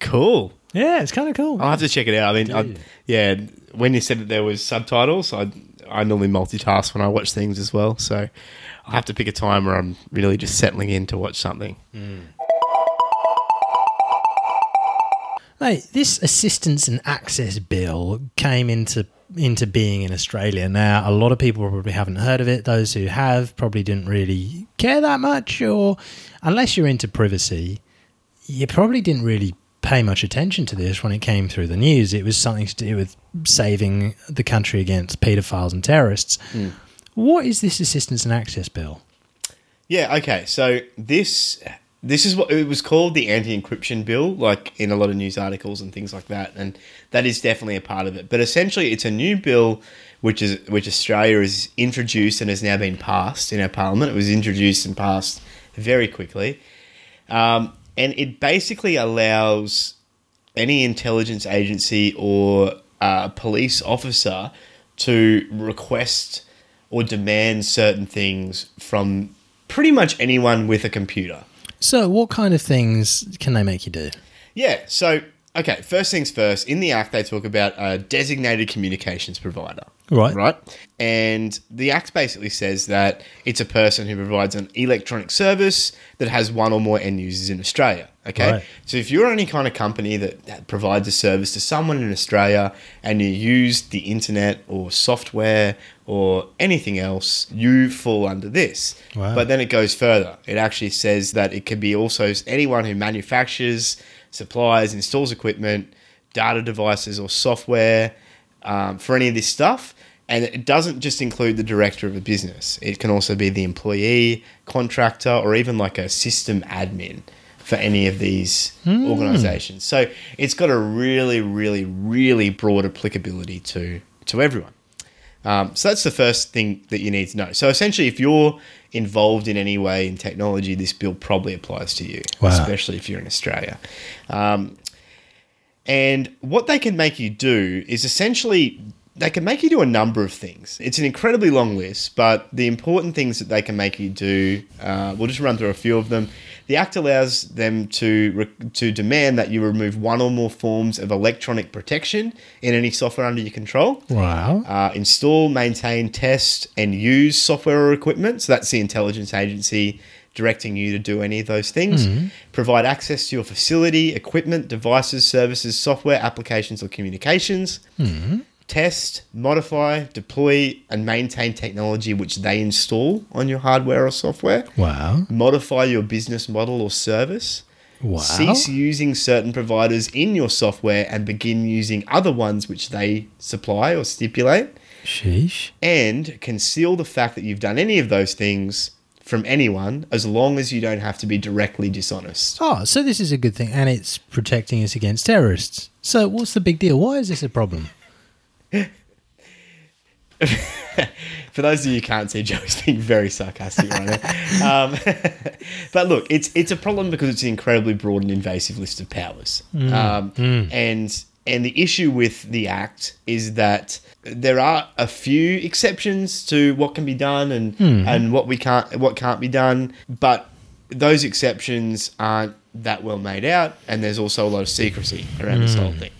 Cool. Yeah, it's kind of cool. I'll have to check it out. I mean, I, yeah, when you said that there was subtitles, I I normally multitask when I watch things as well, so I have to pick a time where I'm really just settling in to watch something. Mm. Mate, this Assistance and Access Bill came into into being in Australia. Now, a lot of people probably haven't heard of it. Those who have probably didn't really care that much, or unless you're into privacy, you probably didn't really pay much attention to this when it came through the news. It was something to do with saving the country against paedophiles and terrorists. Mm. What is this Assistance and Access Bill? Yeah, okay. So this this is what it was called, the anti-encryption bill, like in a lot of news articles and things like that, and that is definitely a part of it. But essentially, it's a new bill which is which Australia has introduced and has now been passed in our parliament. It was introduced and passed very quickly, um, and it basically allows any intelligence agency or uh, police officer to request or demand certain things from pretty much anyone with a computer. So what kind of things can they make you do? Yeah, so, okay, first things first. In the Act, they talk about a designated communications provider. Right. Right? And the Act basically says that it's a person who provides an electronic service that has one or more end users in Australia, okay? Right. So if you're any kind of company that, that provides a service to someone in Australia and you use the internet or software or anything else, you fall under this. Wow. But then it goes further. It actually says that it can be also anyone who manufactures, supplies, installs equipment, data devices or software um, for any of this stuff. And it doesn't just include the director of a business. It can also be the employee, contractor, or even like a system admin for any of these mm. organizations. So it's got a really, really, really broad applicability to, to everyone. Um, so that's the first thing that you need to know. So essentially, if you're involved in any way in technology, this bill probably applies to you, wow. especially if you're in Australia. Um, and what they can make you do is essentially they can make you do a number of things. It's an incredibly long list, but the important things that they can make you do, uh, we'll just run through a few of them. The Act allows them to re- to demand that you remove one or more forms of electronic protection in any software under your control. Wow. Uh, install, maintain, test, and use software or equipment. So that's the intelligence agency directing you to do any of those things. Mm-hmm. Provide access to your facility, equipment, devices, services, software, applications, or communications. Mm-hmm. test, modify, deploy, and maintain technology which they install on your hardware or software. Wow. Modify your business model or service. Wow. Cease using certain providers in your software and begin using other ones which they supply or stipulate. Sheesh. And conceal the fact that you've done any of those things from anyone, as long as you don't have to be directly dishonest. Oh, so this is a good thing, and it's protecting us against terrorists. So what's the big deal? Why is this a problem? For those of you who can't see, Joe's being very sarcastic right now. Um, but look, it's it's a problem because it's an incredibly broad and invasive list of powers. Mm. Um, mm. And and the issue with the Act is that there are a few exceptions to what can be done and mm. and what we can't what can't be done, but those exceptions aren't that well made out, and there's also a lot of secrecy around mm. this whole thing.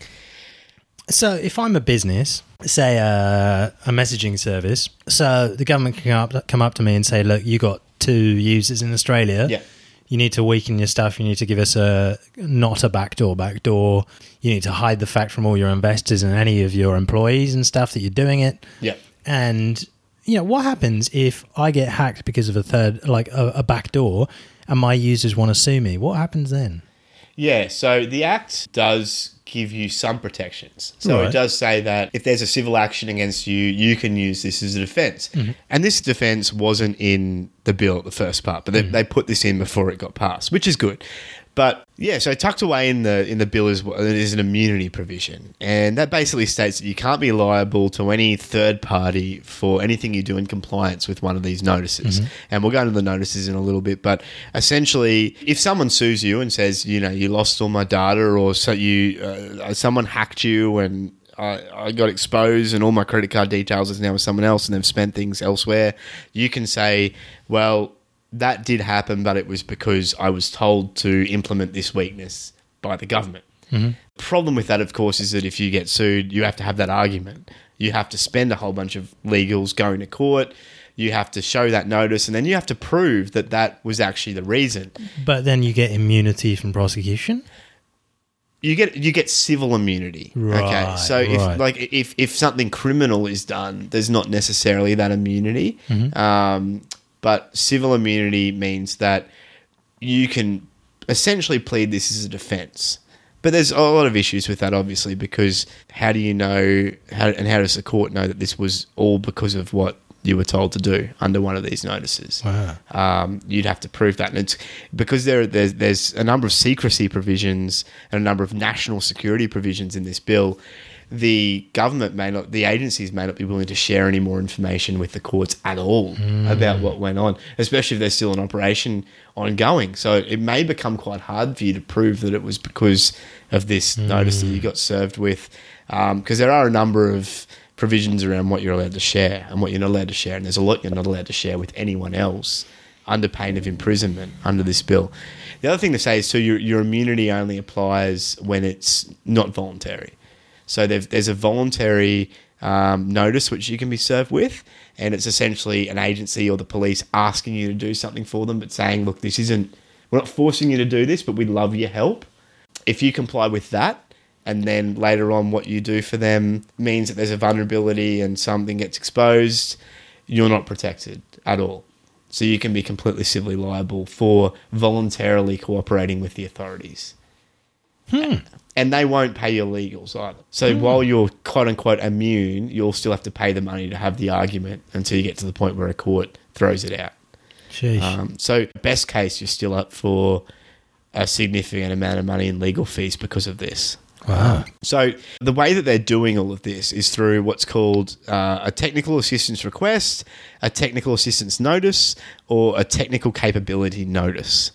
So if I'm a business, say uh, a messaging service, so the government can come up, come up to me and say, look, you got two users in Australia. Yeah. You need to weaken your stuff. You need to give us a not a backdoor backdoor. You need to hide the fact from all your investors and any of your employees and stuff that you're doing it. Yeah. And, you know, what happens if I get hacked because of a third, like a, a backdoor, and my users want to sue me? What happens then? Yeah, so the Act does give you some protections. So right. It does say that if there's a civil action against you, you can use this as a defence. Mm-hmm. And this defence wasn't in the bill at the first part, but they, mm. they put this in before it got passed, which is good. But yeah, so tucked away in the in the bill is, is an immunity provision. And that basically states that you can't be liable to any third party for anything you do in compliance with one of these notices. Mm-hmm. And we'll go into the notices in a little bit. But essentially, if someone sues you and says, you know, you lost all my data, or so you uh, someone hacked you and I, I got exposed and all my credit card details is now with someone else and they've spent things elsewhere, you can say, well, that did happen, but it was because I was told to implement this weakness by the government. Mm-hmm. The problem with that, of course, is that if you get sued, you have to have that argument. You have to spend a whole bunch of legals going to court. You have to show that notice, and then you have to prove that that was actually the reason. But then you get immunity from prosecution? You get you get civil immunity. Right, okay. So if right. like if, if something criminal is done, there's not necessarily that immunity. Mm-hmm. Um But civil immunity means that you can essentially plead this as a defense. But there's a lot of issues with that, obviously, because how do you know, how, and how does the court know that this was all because of what you were told to do under one of these notices? Wow. Um, you'd have to prove that. And it's because there, there's, there's a number of secrecy provisions and a number of national security provisions in this bill. The government may not, the agencies may not be willing to share any more information with the courts at all mm. about what went on, especially if there's still an operation ongoing. So it may become quite hard for you to prove that it was because of this mm. notice that you got served with, because um, there are a number of provisions around what you're allowed to share and what you're not allowed to share, and there's a lot you're not allowed to share with anyone else under pain of imprisonment under this bill. The other thing to say is, so your, your immunity only applies when it's not voluntary. So there's a voluntary um, notice which you can be served with, and it's essentially an agency or the police asking you to do something for them, but saying, look, this isn't, we're not forcing you to do this, but we'd love your help. If you comply with that, and then later on what you do for them means that there's a vulnerability and something gets exposed, you're not protected at all. So you can be completely civilly liable for voluntarily cooperating with the authorities. Hmm. And they won't pay your legals either. So mm. while you're quote-unquote immune, you'll still have to pay the money to have the argument until you get to the point where a court throws it out. Sheesh. Um, so best case, you're still up for a significant amount of money in legal fees because of this. Wow. Um, so the way that they're doing all of this is through what's called uh, a technical assistance request, a technical assistance notice, or a technical capability notice.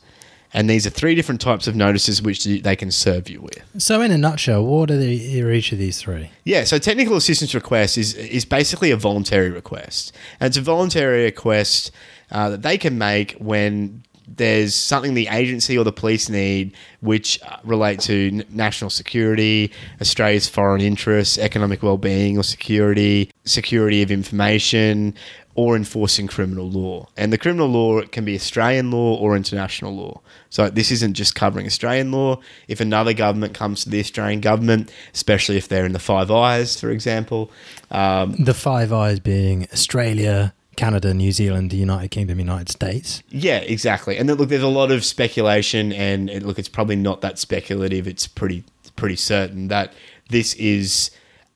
And these are three different types of notices which they can serve you with. So in a nutshell, what are, the, are each of these three? Yeah, so technical assistance request is is basically a voluntary request. And it's a voluntary request uh, that they can make when there's something the agency or the police need which relate to national security, Australia's foreign interests, economic well-being or security, security of information, or enforcing criminal law. And the criminal law can be Australian law or international law. So this isn't just covering Australian law. If another government comes to the Australian government, especially if they're in the Five Eyes, for example. Um, the Five Eyes being Australia, Canada, New Zealand, the United Kingdom, United States. Yeah, exactly. And then, look, there's a lot of speculation, and it, look, it's probably not that speculative. It's pretty, pretty certain that this is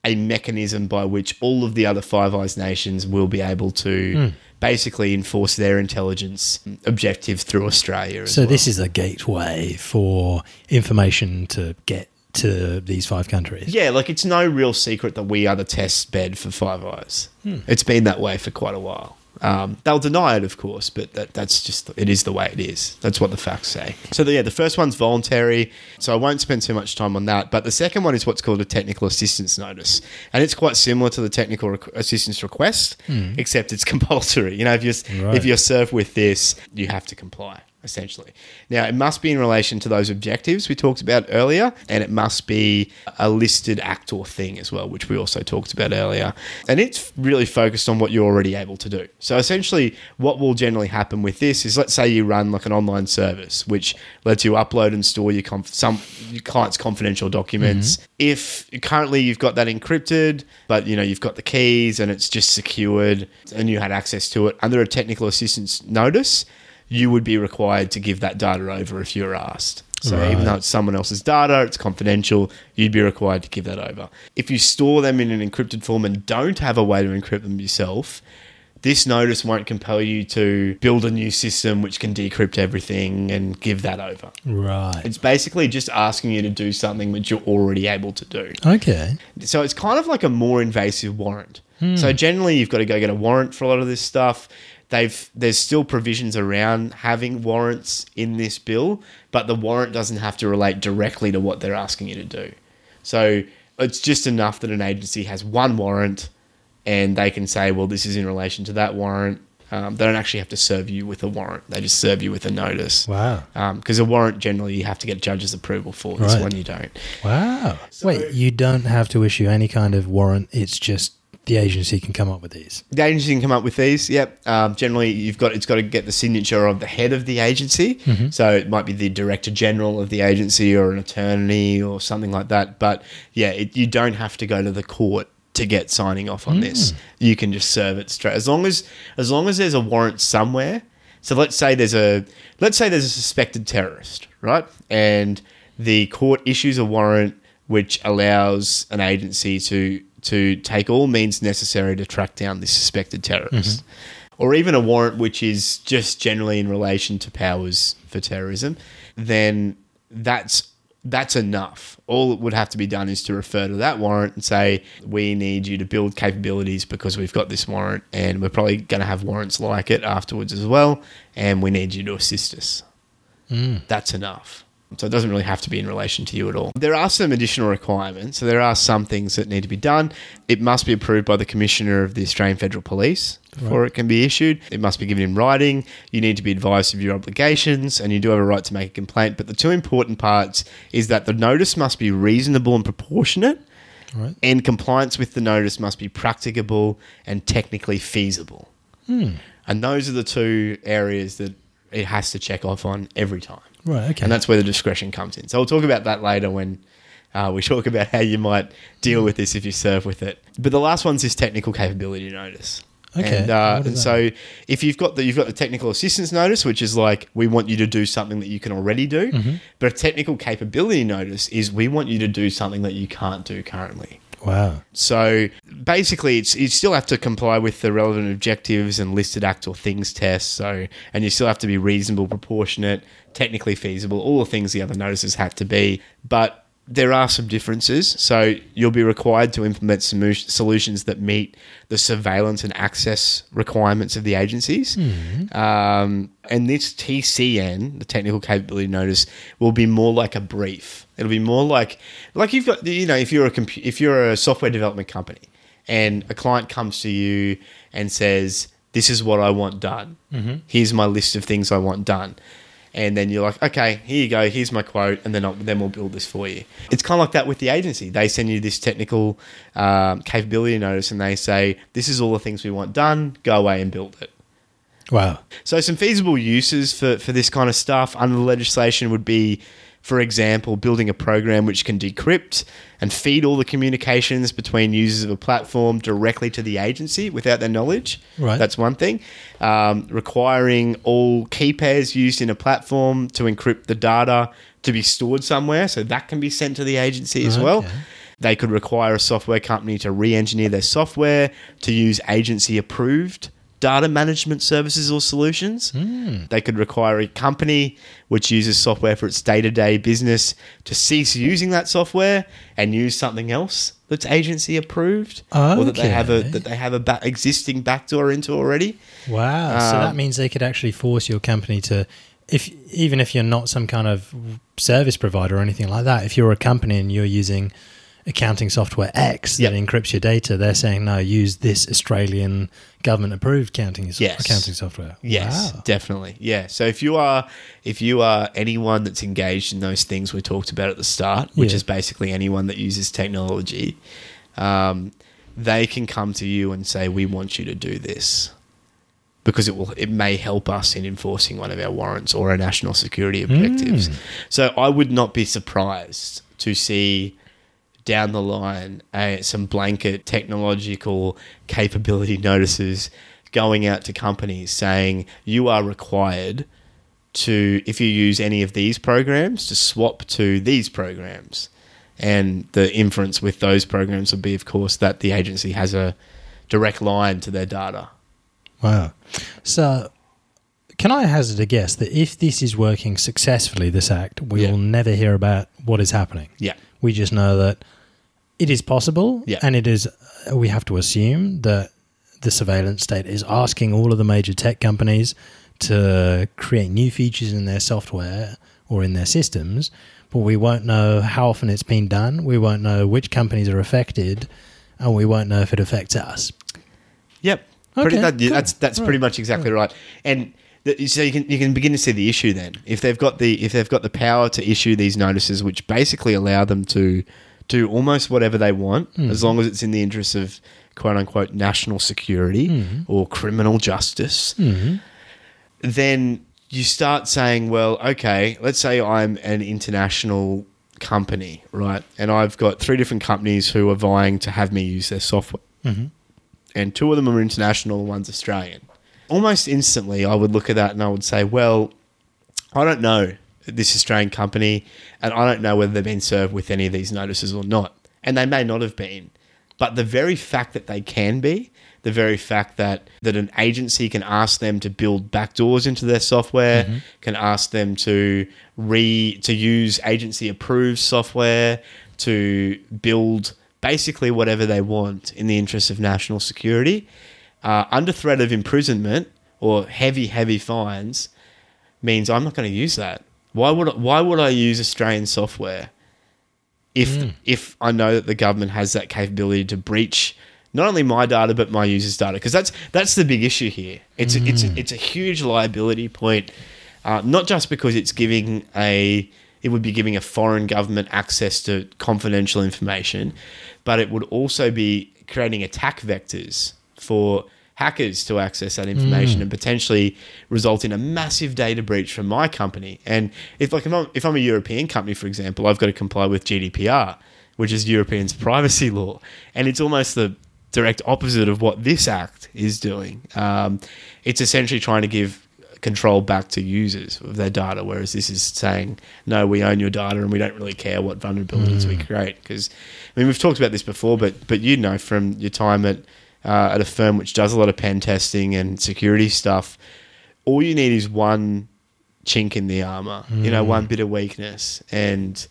a mechanism by which all of the other Five Eyes nations will be able to mm. basically enforce their intelligence objective through Australia. So well. This is a gateway for information to get to these five countries. Yeah, like it's no real secret that we are the test bed for Five Eyes. Mm. It's been that way for quite a while. Um, they'll deny it, of course, but that, that's just, it is the way it is. That's what the facts say. So, the, yeah, the first one's voluntary, so I won't spend too much time on that. But the second one is what's called a technical assistance notice. And it's quite similar to the technical re- assistance request, mm. except it's compulsory. You know, if you're, right. if you're served with this, you have to comply, essentially. Now, it must be in relation to those objectives we talked about earlier, and it must be a listed act or thing as well, which we also talked about earlier. And it's really focused on what you're already able to do. So essentially, what will generally happen with this is, let's say you run like an online service, which lets you upload and store your conf- some your client's confidential documents. Mm-hmm. If currently you've got that encrypted, but you know you've got the keys and it's just secured and you had access to it, under a technical assistance notice, you would be required to give that data over if you're asked. So right. even though it's someone else's data, it's confidential, you'd be required to give that over. If you store them in an encrypted form and don't have a way to encrypt them yourself, this notice won't compel you to build a new system which can decrypt everything and give that over. Right. It's basically just asking you to do something which you're already able to do. Okay. So it's kind of like a more invasive warrant. Hmm. So generally, you've got to go get a warrant for a lot of this stuff. They've there's still provisions around having warrants in this bill, but the warrant doesn't have to relate directly to what they're asking you to do. So it's just enough that an agency has one warrant and they can say, well, this is in relation to that warrant. Um, they don't actually have to serve you with a warrant. They just serve you with a notice. Wow. Because um, a warrant, generally, you have to get judge's approval for. This right. one you don't. Wow. So, wait, you don't have to issue any kind of warrant. It's just the agency can come up with these. The agency can come up with these, yep. Um, generally, you've got it's got to get the signature of the head of the agency. Mm-hmm. So it might be the director general of the agency or an attorney or something like that. But, yeah, it, you don't have to go to the court to get signing off on mm. this. You can just serve it straight. As long as, as long as there's a warrant somewhere. So let's say there's a let's say there's a suspected terrorist, right? And the court issues a warrant which allows an agency to to take all means necessary to track down this suspected terrorist. Mm-hmm. Or even a warrant which is just generally in relation to powers for terrorism, then that's that's enough. All that would have to be done is to refer to that warrant and say, we need you to build capabilities because we've got this warrant and we're probably going to have warrants like it afterwards as well, and we need you to assist us. Mm. That's enough. So it doesn't really have to be in relation to you at all. There are some additional requirements. So there are some things that need to be done. It must be approved by the Commissioner of the Australian Federal Police before right. it can be issued. It must be given in writing. You need to be advised of your obligations, and you do have a right to make a complaint. But the two important parts is that the notice must be reasonable and proportionate, right. and compliance with the notice must be practicable and technically feasible. Hmm. And those are the two areas that it has to check off on every time. Right, okay. And that's where the discretion comes in. So we'll talk about that later when uh, we talk about how you might deal with this if you serve with it. But the last one's this technical capability notice. Okay. And, uh, and so if you've got the you've got the technical assistance notice, which is like, we want you to do something that you can already do, mm-hmm. but a technical capability notice is, we want you to do something that you can't do currently. Wow. So basically, it's you still have to comply with the relevant objectives and listed act or things tests. So, and you still have to be reasonable, proportionate, technically feasible, all the things the other notices have to be. But there are some differences. So you'll be required to implement some solutions that meet the surveillance and access requirements of the agencies. Mm. Um, and this T C N, the technical capability notice, will be more like a brief. It'll be more like, like you've got, you know, if you're a compu- if you're a software development company and a client comes to you and says, this is what I want done. Mm-hmm. Here's my list of things I want done. and then you're like, okay, here you go, here's my quote, and then I'll, then we'll build this for you. It's kind of like that with the agency. They send you this technical um, capability notice and they say, this is all the things we want done, go away and build it. Wow. So some feasible uses for, for this kind of stuff under the legislation would be, for example, building a program which can decrypt and feed all the communications between users of a platform directly to the agency without their knowledge. Right. That's one thing. Um, requiring all key pairs used in a platform to encrypt the data to be stored somewhere, so that can be sent to the agency as okay. well. They could require a software company to re-engineer their software to use agency-approved data management services or solutions. Mm. They could require a company which uses software for its day-to-day business to cease using that software and use something else that's agency approved, okay. or that they have a that they have a ba- existing backdoor into already. Wow! Um, so that means they could actually force your company to, if even if you're not some kind of service provider or anything like that, if you're a company and you're using accounting software X that yep. encrypts your data, they're saying, no, use this Australian government-approved accounting, so- yes. accounting software. Yes, wow. definitely. Yeah. So if you are if you are anyone that's engaged in those things we talked about at the start, which yeah. is basically anyone that uses technology, um, they can come to you and say, we want you to do this because it will it may help us in enforcing one of our warrants or our national security objectives. Mm. So I would not be surprised to see down the line, uh, some blanket technological capability notices going out to companies saying you are required to, if you use any of these programs, to swap to these programs. And the inference with those programs would be, of course, that the agency has a direct line to their data. Wow. So can I hazard a guess that if this is working successfully, this act, we yeah. will never hear about what is happening? Yeah. We just know that it is possible, yeah. and it is. We have to assume that the surveillance state is asking all of the major tech companies to create new features in their software or in their systems, but we won't know how often it's been done, we won't know which companies are affected, and we won't know if it affects us. Yep. Okay, pretty, that, cool. That's that's right. pretty much exactly right. right. And th- so you can you can begin to see the issue then. If they've got the if they've got the power to issue these notices, which basically allow them to do almost whatever they want, mm. as long as it's in the interests of quote-unquote national security mm. or criminal justice, mm. then you start saying, well, okay, let's say I'm an international company, right? And I've got three different companies who are vying to have me use their software. Mm-hmm. And two of them are international, one's Australian. Almost instantly, I would look at that and I would say, well, I don't know this Australian company, and I don't know whether they've been served with any of these notices or not. And they may not have been. But the very fact that they can be, the very fact that, that an agency can ask them to build backdoors into their software, mm-hmm. can ask them to re to use agency-approved software, to build basically whatever they want in the interest of national security, uh, under threat of imprisonment or heavy, heavy fines, means I'm not going to use that. Why would why would I use Australian software if mm. if I know that the government has that capability to breach not only my data but my users' data? Because that's that's the big issue here. It's mm. a, it's a, it's a huge liability point, uh, not just because it's giving a it would be giving a foreign government access to confidential information, but it would also be creating attack vectors for hackers to access that information mm. and potentially result in a massive data breach from my company. And if like if I'm, if I'm a European company, for example, I've got to comply with G D P R, which is Europeans' privacy law. And it's almost the direct opposite of what this act is doing. Um, it's essentially trying to give control back to users of their data, whereas this is saying, no, we own your data and we don't really care what vulnerabilities mm. we create. Because, I mean, we've talked about this before, but but you know from your time at Uh, at a firm which does a lot of pen testing and security stuff, all you need is one chink in the armor, mm. you know, one bit of weakness, and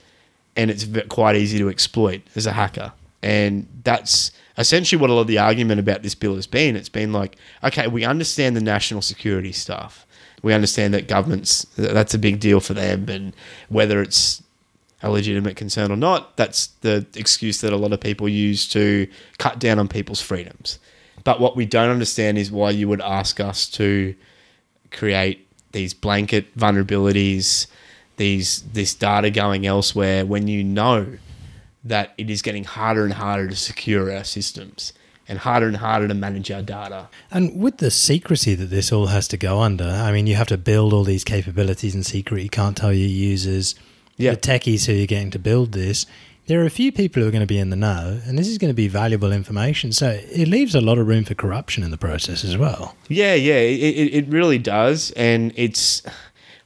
and it's quite easy to exploit as a hacker. And that's essentially what a lot of the argument about this bill has been. It's been like, okay, we understand the national security stuff. We understand that governments, that's a big deal for them, and whether it's a legitimate concern or not, that's the excuse that a lot of people use to cut down on people's freedoms. But what we don't understand is why you would ask us to create these blanket vulnerabilities, these this data going elsewhere, when you know that it is getting harder and harder to secure our systems and harder and harder to manage our data. And with the secrecy that this all has to go under, I mean, you have to build all these capabilities in secret. You can't tell your users, yeah. the techies who you're getting to build this. There are a few people who are going to be in the know, and this is going to be valuable information. So it leaves a lot of room for corruption in the process as well. Yeah, yeah, it, it really does. And it's,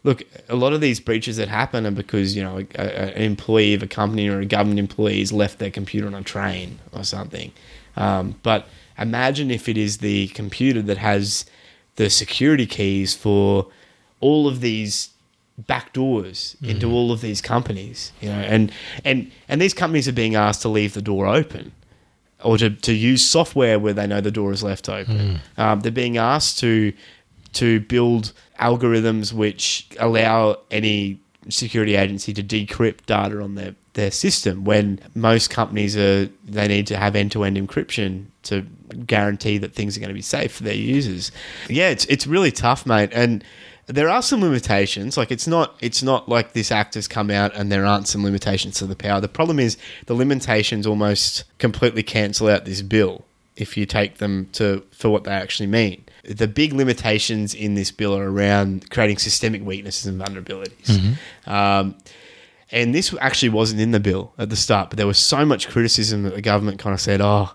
look, a lot of these breaches that happen are because, you know, a, a, an employee of a company or a government employee has left their computer on a train or something. Um, but imagine if it is the computer that has the security keys for all of these backdoors into mm-hmm. all of these companies, you know, and and and these companies are being asked to leave the door open, or to, to use software where they know the door is left open. Mm. Um, they're being asked to to build algorithms which allow any security agency to decrypt data on their, their system, when most companies are they need to have end to end encryption to guarantee that things are going to be safe for their users. Yeah, it's it's really tough, mate, and. There are some limitations. Like it's not, it's not like this act has come out and there aren't some limitations to the power. The problem is the limitations almost completely cancel out this bill if you take them to for what they actually mean. The big limitations in this bill are around creating systemic weaknesses and vulnerabilities. Mm-hmm. Um, and this actually wasn't in the bill at the start, but there was so much criticism that the government kind of said, "Oh,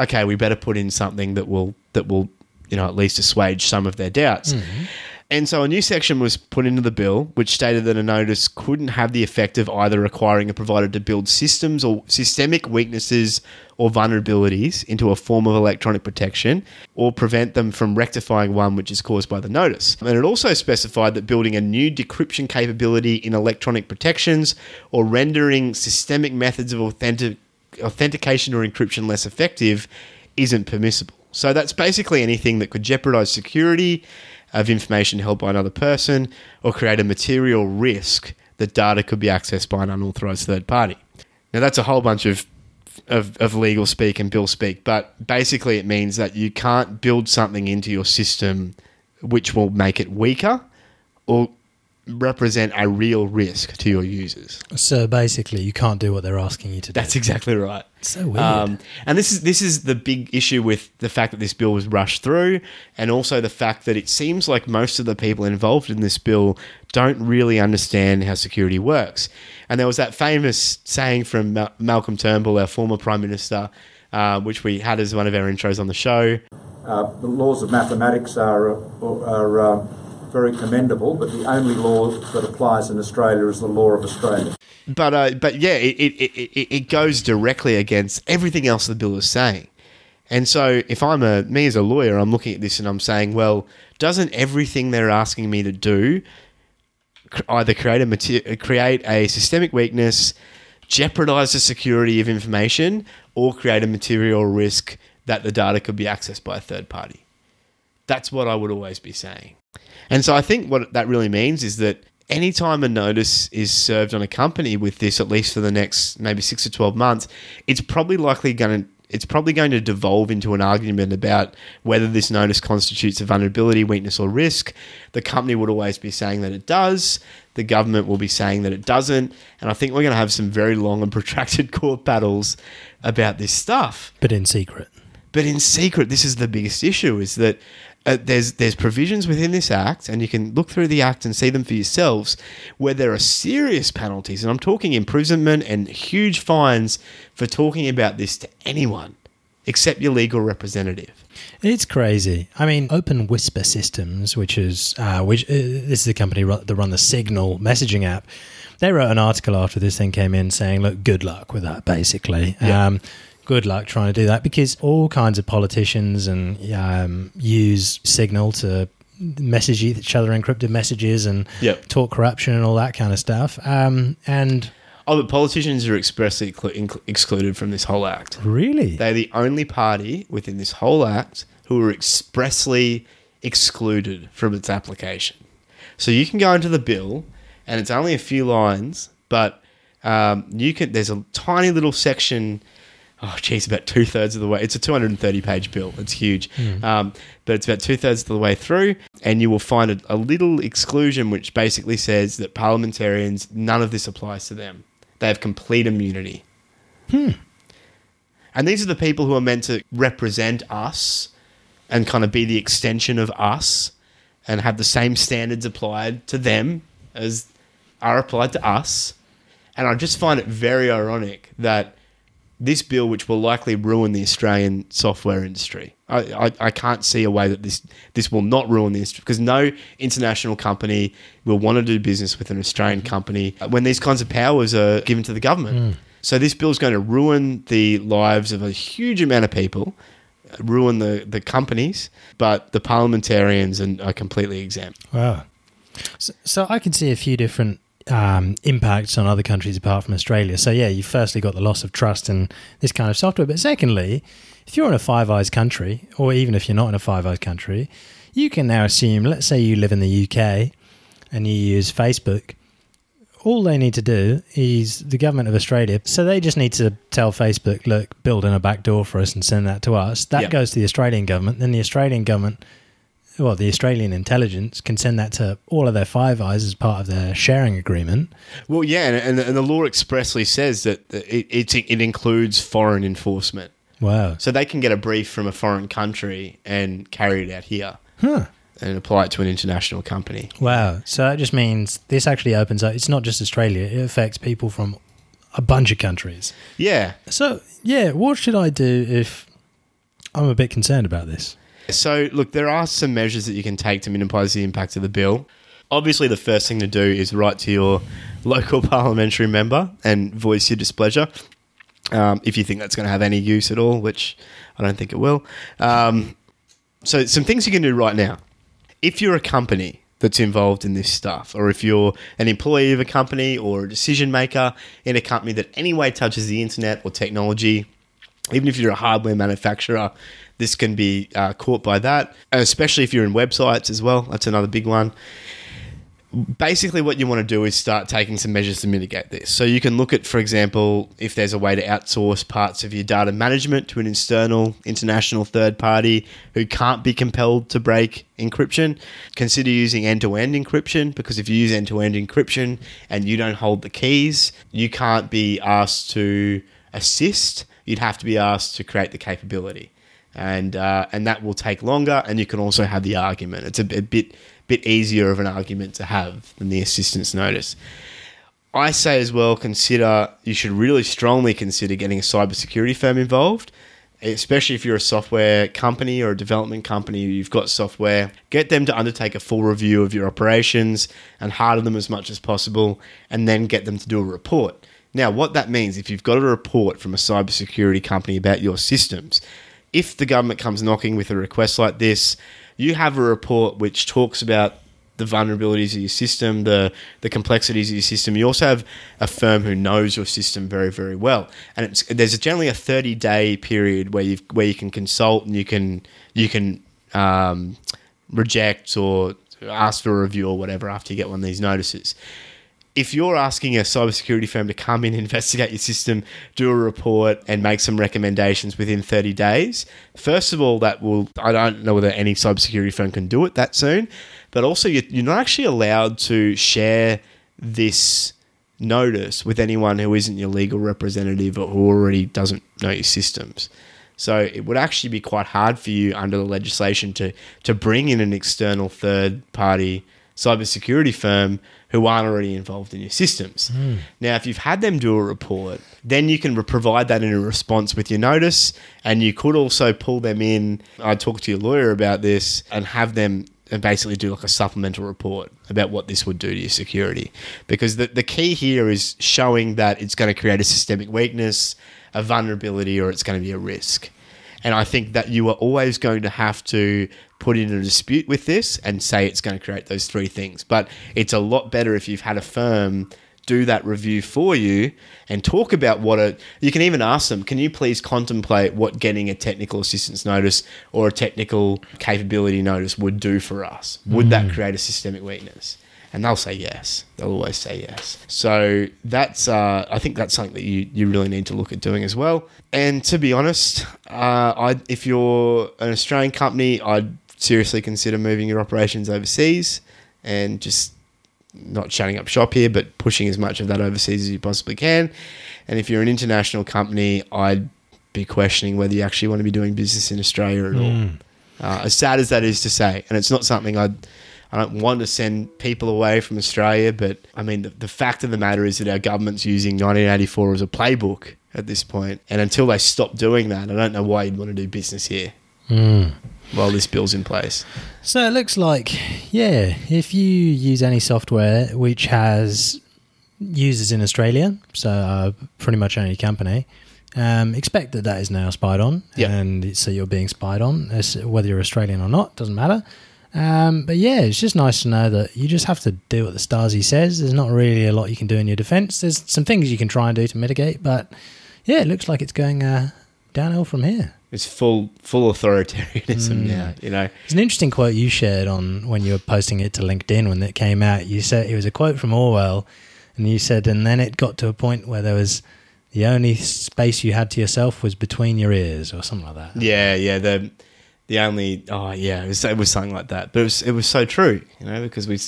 okay, we better put in something that will that will, you know, at least assuage some of their doubts." Mm-hmm. And so a new section was put into the bill which stated that a notice couldn't have the effect of either requiring a provider to build systems or systemic weaknesses or vulnerabilities into a form of electronic protection, or prevent them from rectifying one which is caused by the notice. And it also specified that building a new decryption capability in electronic protections or rendering systemic methods of authentic- authentication or encryption less effective isn't permissible. So that's basically anything that could jeopardize security of information held by another person or create a material risk that data could be accessed by an unauthorized third party. Now, that's a whole bunch of, of of legal speak and bill speak, but basically it means that you can't build something into your system which will make it weaker or represent a real risk to your users. So basically you can't do what they're asking you to do. That's exactly right. So weird. Um, and this is this is the big issue with the fact that this bill was rushed through, and also the fact that it seems like most of the people involved in this bill don't really understand how security works. And there was that famous saying from Mal- Malcolm Turnbull, our former Prime Minister, uh, which we had as one of our intros on the show. Uh, the laws of mathematics are... are uh, very commendable, but the only law that applies in Australia is the law of Australia. But uh, but yeah, it, it it it goes directly against everything else the bill is saying. And so if I'm a me as a lawyer, I'm looking at this and I'm saying, well, doesn't everything they're asking me to do either create a mater- create a systemic weakness, jeopardize the security of information, or create a material risk that the data could be accessed by a third party? That's what I would always be saying. And so I think what that really means is that anytime a notice is served on a company with this, at least for the next maybe six to twelve months, it's probably likely going to it's probably going to devolve into an argument about whether this notice constitutes a vulnerability, weakness, or risk. The company would always be saying that it does. The government will be saying that it doesn't. And I think we're going to have some very long and protracted court battles about this stuff. But in secret. But in secret, this is the biggest issue, is that Uh, there's there's provisions within this act, and you can look through the act and see them for yourselves, where there are serious penalties, and I'm talking imprisonment and huge fines for talking about this to anyone except your legal representative. It's crazy. I mean, Open Whisper Systems, which is uh, which uh, this is the company that run the Signal messaging app. They wrote an article after this thing came in saying, "Look, good luck with that." Basically. Yeah. Um, Good luck trying to do that, because all kinds of politicians and um, use Signal to message each other encrypted messages and yep. talk corruption and all that kind of stuff. Um, and oh, but politicians are expressly inc- excluded from this whole act. Really? They're the only party within this whole act who are expressly excluded from its application. So you can go into the bill, and it's only a few lines, but um, you can. There's a tiny little section. Oh, geez, about two-thirds of the way. It's a two hundred thirty page bill. It's huge. Mm. Um, but it's about two-thirds of the way through. and you will find a, a little exclusion which basically says that parliamentarians, none of this applies to them. They have complete immunity. Hmm. And these are the people who are meant to represent us and kind of be the extension of us and have the same standards applied to them as are applied to us. And I just find it very ironic that this bill, which will likely ruin the Australian software industry, I, I, I can't see a way that this, this will not ruin the industry, because no international company will want to do business with an Australian company when these kinds of powers are given to the government. Mm. So this bill is going to ruin the lives of a huge amount of people, ruin the, the companies, but the parliamentarians are completely exempt. Wow. So, so I can see a few different Um, impacts on other countries apart from Australia. So yeah, you've firstly got the loss of trust in this kind of software. But secondly, if you're in a Five Eyes country, or even if you're not in a Five Eyes country, you can now assume, let's say you live in the U K and you use Facebook, all they need to do is the government of Australia. So they just need to tell Facebook, look, build in a back door for us and send that to us. That yep. goes to the Australian government. Then the Australian government... Well, the Australian intelligence can send that to all of their Five Eyes as part of their sharing agreement. Well, yeah, and, and the law expressly says that it, it it includes foreign enforcement. Wow. So they can get a brief from a foreign country and carry it out here huh. and apply it to an international company. Wow. So that just means this actually opens up. It's not just Australia. It affects people from a bunch of countries. Yeah. So, yeah, what should I do if I'm a bit concerned about this? So, look, there are some measures that you can take to minimise the impact of the bill. Obviously, the first thing to do is write to your local parliamentary member and voice your displeasure, um, if you think that's going to have any use at all, which I don't think it will. Um, so, some things you can do right now. If you're a company that's involved in this stuff, or if you're an employee of a company or a decision maker in a company that any way touches the internet or technology, even if you're a hardware manufacturer, this can be uh, caught by that, and especially if you're in websites as well. That's another big one. Basically, what you want to do is start taking some measures to mitigate this. So you can look at, for example, if there's a way to outsource parts of your data management to an external international third party who can't be compelled to break encryption. Consider using end-to-end encryption, because if you use end-to-end encryption and you don't hold the keys, you can't be asked to assist. You'd have to be asked to create the capability. And uh, and that will take longer, and you can also have the argument. It's a, a bit bit easier of an argument to have than the assistance notice. I say as well, consider, you should really strongly consider getting a cybersecurity firm involved, especially if you're a software company or a development company, you've got software. Get them to undertake a full review of your operations and harden them as much as possible, and then get them to do a report. Now, what that means, if you've got a report from a cybersecurity company about your systems, if the government comes knocking with a request like this, you have a report which talks about the vulnerabilities of your system, the, the complexities of your system. You also have a firm who knows your system very, very well. And it's, there's generally a thirty-day period where you where you can consult and you can you can um, reject or ask for a review or whatever after you get one of these notices. If you're asking a cybersecurity firm to come in, investigate your system, do a report, and make some recommendations within thirty days, first of all, that will I don't know whether any cybersecurity firm can do it that soon, but also you're not actually allowed to share this notice with anyone who isn't your legal representative or who already doesn't know your systems. So it would actually be quite hard for you under the legislation to, to bring in an external third-party cybersecurity firm who aren't already involved in your systems. Mm. Now, if you've had them do a report, then you can provide that in a response with your notice, and you could also pull them in. I talked to your lawyer about this and have them basically do like a supplemental report about what this would do to your security. Because the, the key here is showing that it's going to create a systemic weakness, a vulnerability, or it's going to be a risk. And I think that you are always going to have to put in a dispute with this and say it's going to create those three things. But it's a lot better if you've had a firm do that review for you and talk about what a... You can even ask them, can you please contemplate what getting a technical assistance notice or a technical capability notice would do for us? Would mm. that create a systemic weakness? And they'll say yes. They'll always say yes. So that's, uh, I think that's something that you, you really need to look at doing as well. And to be honest, uh, I, if you're an Australian company, I'd seriously consider moving your operations overseas and just not shutting up shop here, but pushing as much of that overseas as you possibly can. And if you're an international company, I'd be questioning whether you actually want to be doing business in Australia at mm. all. Uh, as sad as that is to say, and it's not something I'd, I don't want to send people away from Australia, but I mean, the, the fact of the matter is that our government's using nineteen eighty-four as a playbook at this point, and until they stop doing that, I don't know why you'd want to do business here mm. while this bill's in place. So it looks like, yeah, if you use any software which has users in Australia, so uh, pretty much any company, Um, expect that that is now spied on, yep. and so you're being spied on, whether you're Australian or not, doesn't matter. Um, but yeah, it's just nice to know that you just have to do what the Stasi says. There's not really a lot you can do in your defence. There's some things you can try and do to mitigate, but yeah, it looks like it's going uh, downhill from here. It's full full authoritarianism mm. now, you know. It's an interesting quote you shared on when you were posting it to LinkedIn when it came out. You said it was a quote from Orwell, and you said, and then it got to a point where there was the only space you had to yourself was between your ears, or something like that. Yeah, yeah. The the only oh yeah, it was, it was something like that. But it was it was so true, you know, because we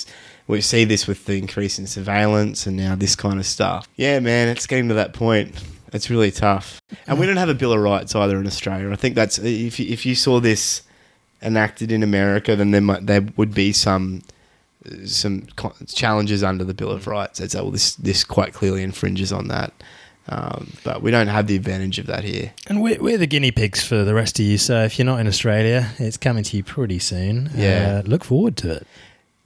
we see this with the increase in surveillance and now this kind of stuff. Yeah, man, it's getting to that point. It's really tough, and we don't have a Bill of Rights either in Australia. I think that's if you, if you saw this enacted in America, then there might there would be some. some challenges under the Bill of Rights. They'd say, well, this this quite clearly infringes on that. Um, but we don't have the advantage of that here. And we're, we're the guinea pigs for the rest of you, so if you're not in Australia, it's coming to you pretty soon. Yeah. Uh, look forward to it.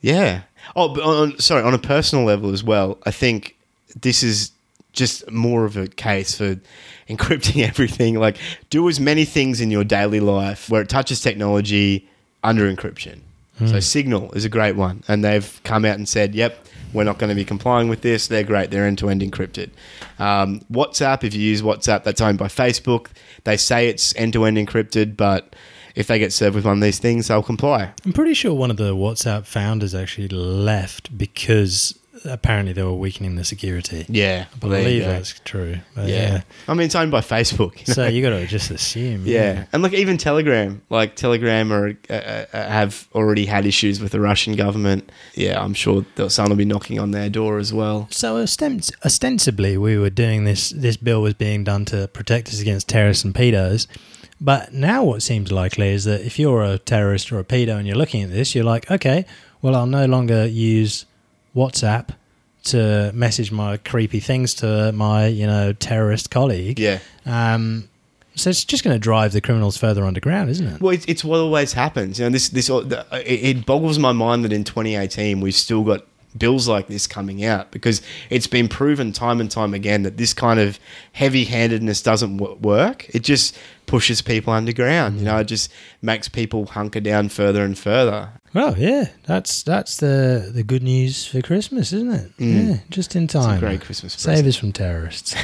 Yeah. Oh, but on, sorry, on a personal level as well, I think this is just more of a case for encrypting everything. Like, do as many things in your daily life where it touches technology under encryption. So Signal is a great one, and they've come out and said, yep, we're not going to be complying with this. They're great. They're end-to-end encrypted. Um, WhatsApp, if you use WhatsApp, that's owned by Facebook. They say it's end-to-end encrypted, but if they get served with one of these things, they'll comply. I'm pretty sure one of the WhatsApp founders actually left because apparently they were weakening the security. Yeah. I believe that's true. Yeah. yeah. I mean, it's owned by Facebook. You know? So you got to just assume. yeah. yeah. And look, even Telegram, like Telegram are, uh, have already had issues with the Russian government. Yeah, I'm sure someone will be knocking on their door as well. So ostent- ostensibly we were doing this, this bill was being done to protect us against terrorists and pedos. But now what seems likely is that if you're a terrorist or a pedo and you're looking at this, you're like, okay, well, I'll no longer use WhatsApp to message my creepy things to my, you know, terrorist colleague. Yeah. Um, so it's just going to drive the criminals further underground, isn't it? Well, it's, it's what always happens. You know, this this it boggles my mind that in twenty eighteen we've still got bills like this coming out, because it's been proven time and time again that this kind of heavy-handedness doesn't work. It just pushes people underground. You know, it just makes people hunker down further and further. Well, yeah, that's that's the the good news for Christmas, isn't it? Mm. Yeah, just in time. It's a great Christmas present. Save us from terrorists.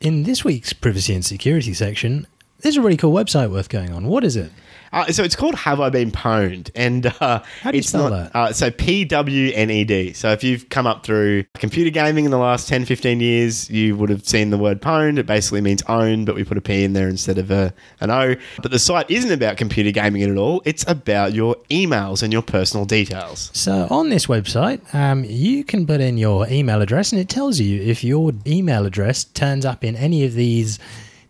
In this week's privacy and security section, there's a really cool website worth going on. What is it? Uh, so it's called Have I Been Pwned? And uh, how do you it's spell not, that? Uh, so P W N E D. So if you've come up through computer gaming in the last ten, fifteen years, you would have seen the word pwned. It basically means owned, but we put a P in there instead of a, an O. But the site isn't about computer gaming at all. It's about your emails and your personal details. So on this website, um, you can put in your email address, and it tells you if your email address turns up in any of these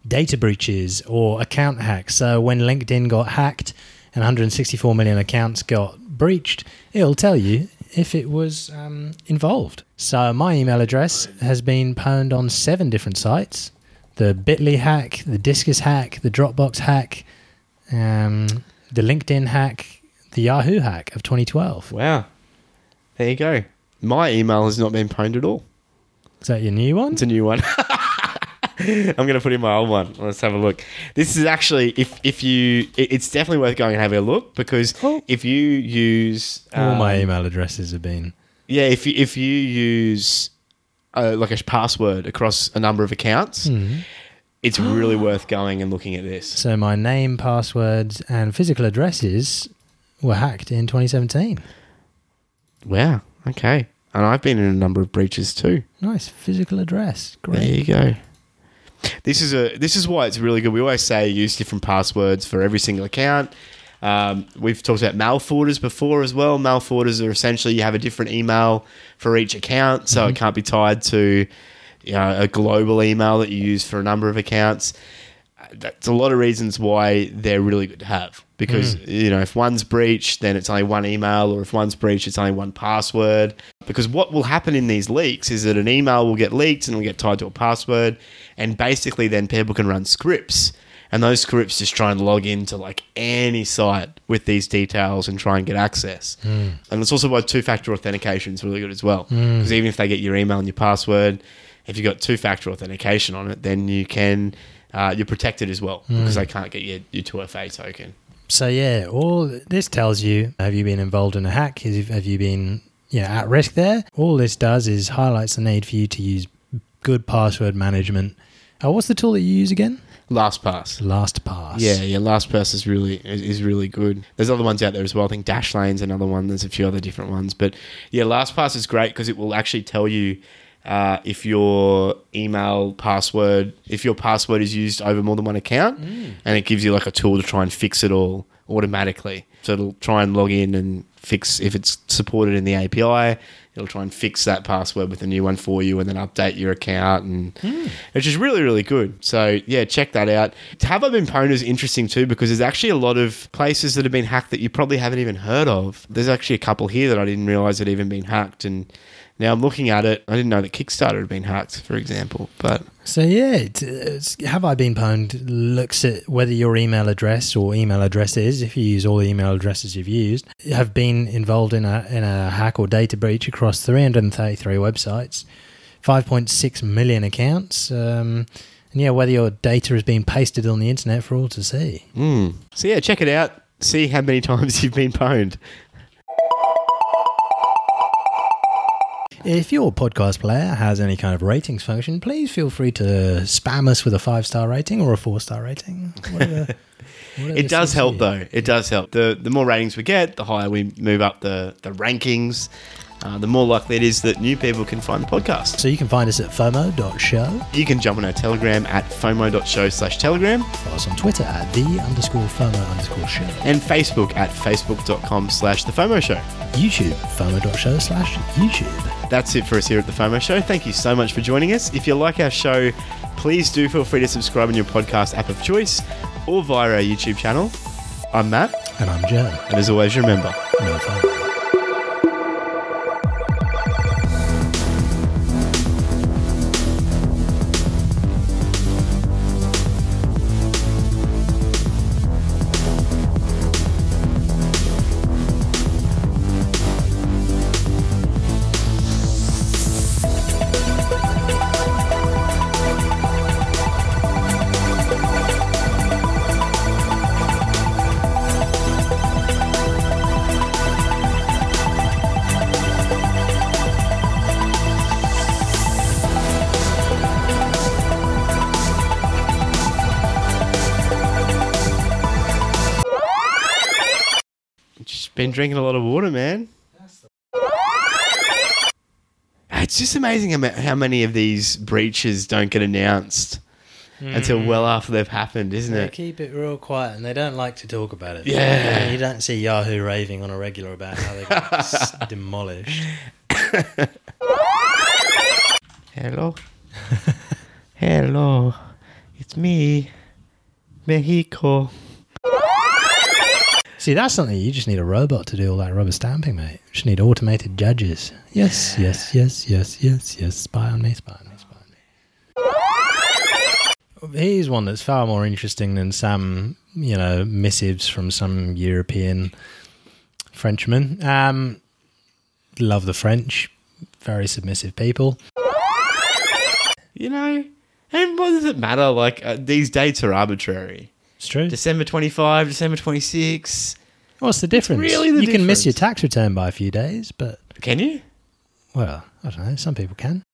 data breaches or account hacks. So when LinkedIn got hacked and one hundred sixty-four million accounts got breached, it'll tell you if it was um, involved. So my email address has been pwned on seven different sites. The Bitly hack, the Discus hack, the Dropbox hack, um, the LinkedIn hack, the Yahoo hack of twenty twelve. Wow. There you go. My email has not been pwned at all. Is that your new one? It's a new one. I'm going to put in my old one. Let's have a look. This is actually, if if you, it's definitely worth going and having a look, because oh. if you use... Um, all my email addresses have been... Yeah, if you, if you use uh, like a password across a number of accounts, mm-hmm. it's really worth going and looking at this. So my name, passwords and physical addresses were hacked in twenty seventeen. Wow, okay. And I've been in a number of breaches too. Nice, physical address. Great. There you go. this is a this is why it's really good. We always say use different passwords for every single account. Um, we've talked about mail forwarders before as well. Mail forwarders are essentially you have a different email for each account, so mm-hmm. it can't be tied to you know, a global email that you use for a number of accounts. That's a lot of reasons why they're really good to have because, mm. you know, if one's breached, then it's only one email, or if one's breached, it's only one password. Because what will happen in these leaks is that an email will get leaked and will get tied to a password, and basically then people can run scripts, and those scripts just try and log into like any site with these details and try and get access. Mm. And it's also why two-factor authentication is really good as well, because mm. even if they get your email and your password, if you've got two-factor authentication on it, then you can... Uh, you're protected as well mm. because they can't get your, your two F A token. So, yeah, all this tells you, have you been involved in a hack? Have you been you know, at risk there? All this does is highlights the need for you to use good password management. Uh, what's the tool that you use again? LastPass. LastPass. Yeah, yeah, LastPass is really is, is really good. There's other ones out there as well. I think Dashlane's another one. There's a few other different ones. But, yeah, LastPass is great because it will actually tell you Uh, if your email password, if your password is used over more than one account, mm. and it gives you like a tool to try and fix it all automatically. So it'll try and log in and fix, if it's supported in the A P I, it'll try and fix that password with a new one for you and then update your account, and mm. which is really, really good. So, yeah, check that out. Have I Been Pwned is interesting too, because there's actually a lot of places that have been hacked that you probably haven't even heard of. There's actually a couple here that I didn't realise had even been hacked, and now I'm looking at it. I didn't know that Kickstarter had been hacked, for example. But so, yeah, it's, it's, Have I Been Pwned looks at whether your email address or email addresses, if you use all the email addresses you've used, have been involved in a, in a hack or data breach across three hundred thirty-three websites, five point six million accounts, um, and, yeah, whether your data has been pasted on the internet for all to see. Mm. So, yeah, check it out. See how many times you've been pwned. If your podcast player has any kind of ratings function, please feel free to spam us with a five-star rating or a four-star rating. Whatever, whatever it does help, though. It does help. The the more ratings we get, the higher we move up the, the rankings, uh, the more likely it is that new people can find the podcast. So you can find us at FOMO dot show. You can jump on our Telegram at FOMO.show slash Telegram. Follow us on Twitter at the underscore FOMO underscore show. And Facebook at Facebook.com slash The FOMO Show. YouTube, FOMO.show slash YouTube. That's it for us here at The FOMO Show. Thank you so much for joining us. If you like our show, please do feel free to subscribe on your podcast app of choice or via our YouTube channel. I'm Matt. And I'm Joe. And as always, remember, no FOMO. Been drinking a lot of water, man. It's just amazing how many of these breaches don't get announced mm. until well after they've happened, isn't they it? They keep it real quiet and they don't like to talk about it. Yeah. You don't see Yahoo raving on a regular about how they got s- demolished. Hello. Hello. It's me, Mexico. See, that's something you just need a robot to do all that rubber stamping, mate. You just need automated judges. Yes, yes, yes, yes, yes, yes. Spy on me, spy on me, spy on me. Here's one that's far more interesting than some, you know, missives from some European Frenchman. Um, love the French. Very submissive people. You know, and what does it matter? Like, uh, these dates are arbitrary. It's true. December twenty-fifth, December twenty-sixth. What's the difference? It's really the you difference. You can miss your tax return by a few days, but... Can you? Well, I don't know. Some people can.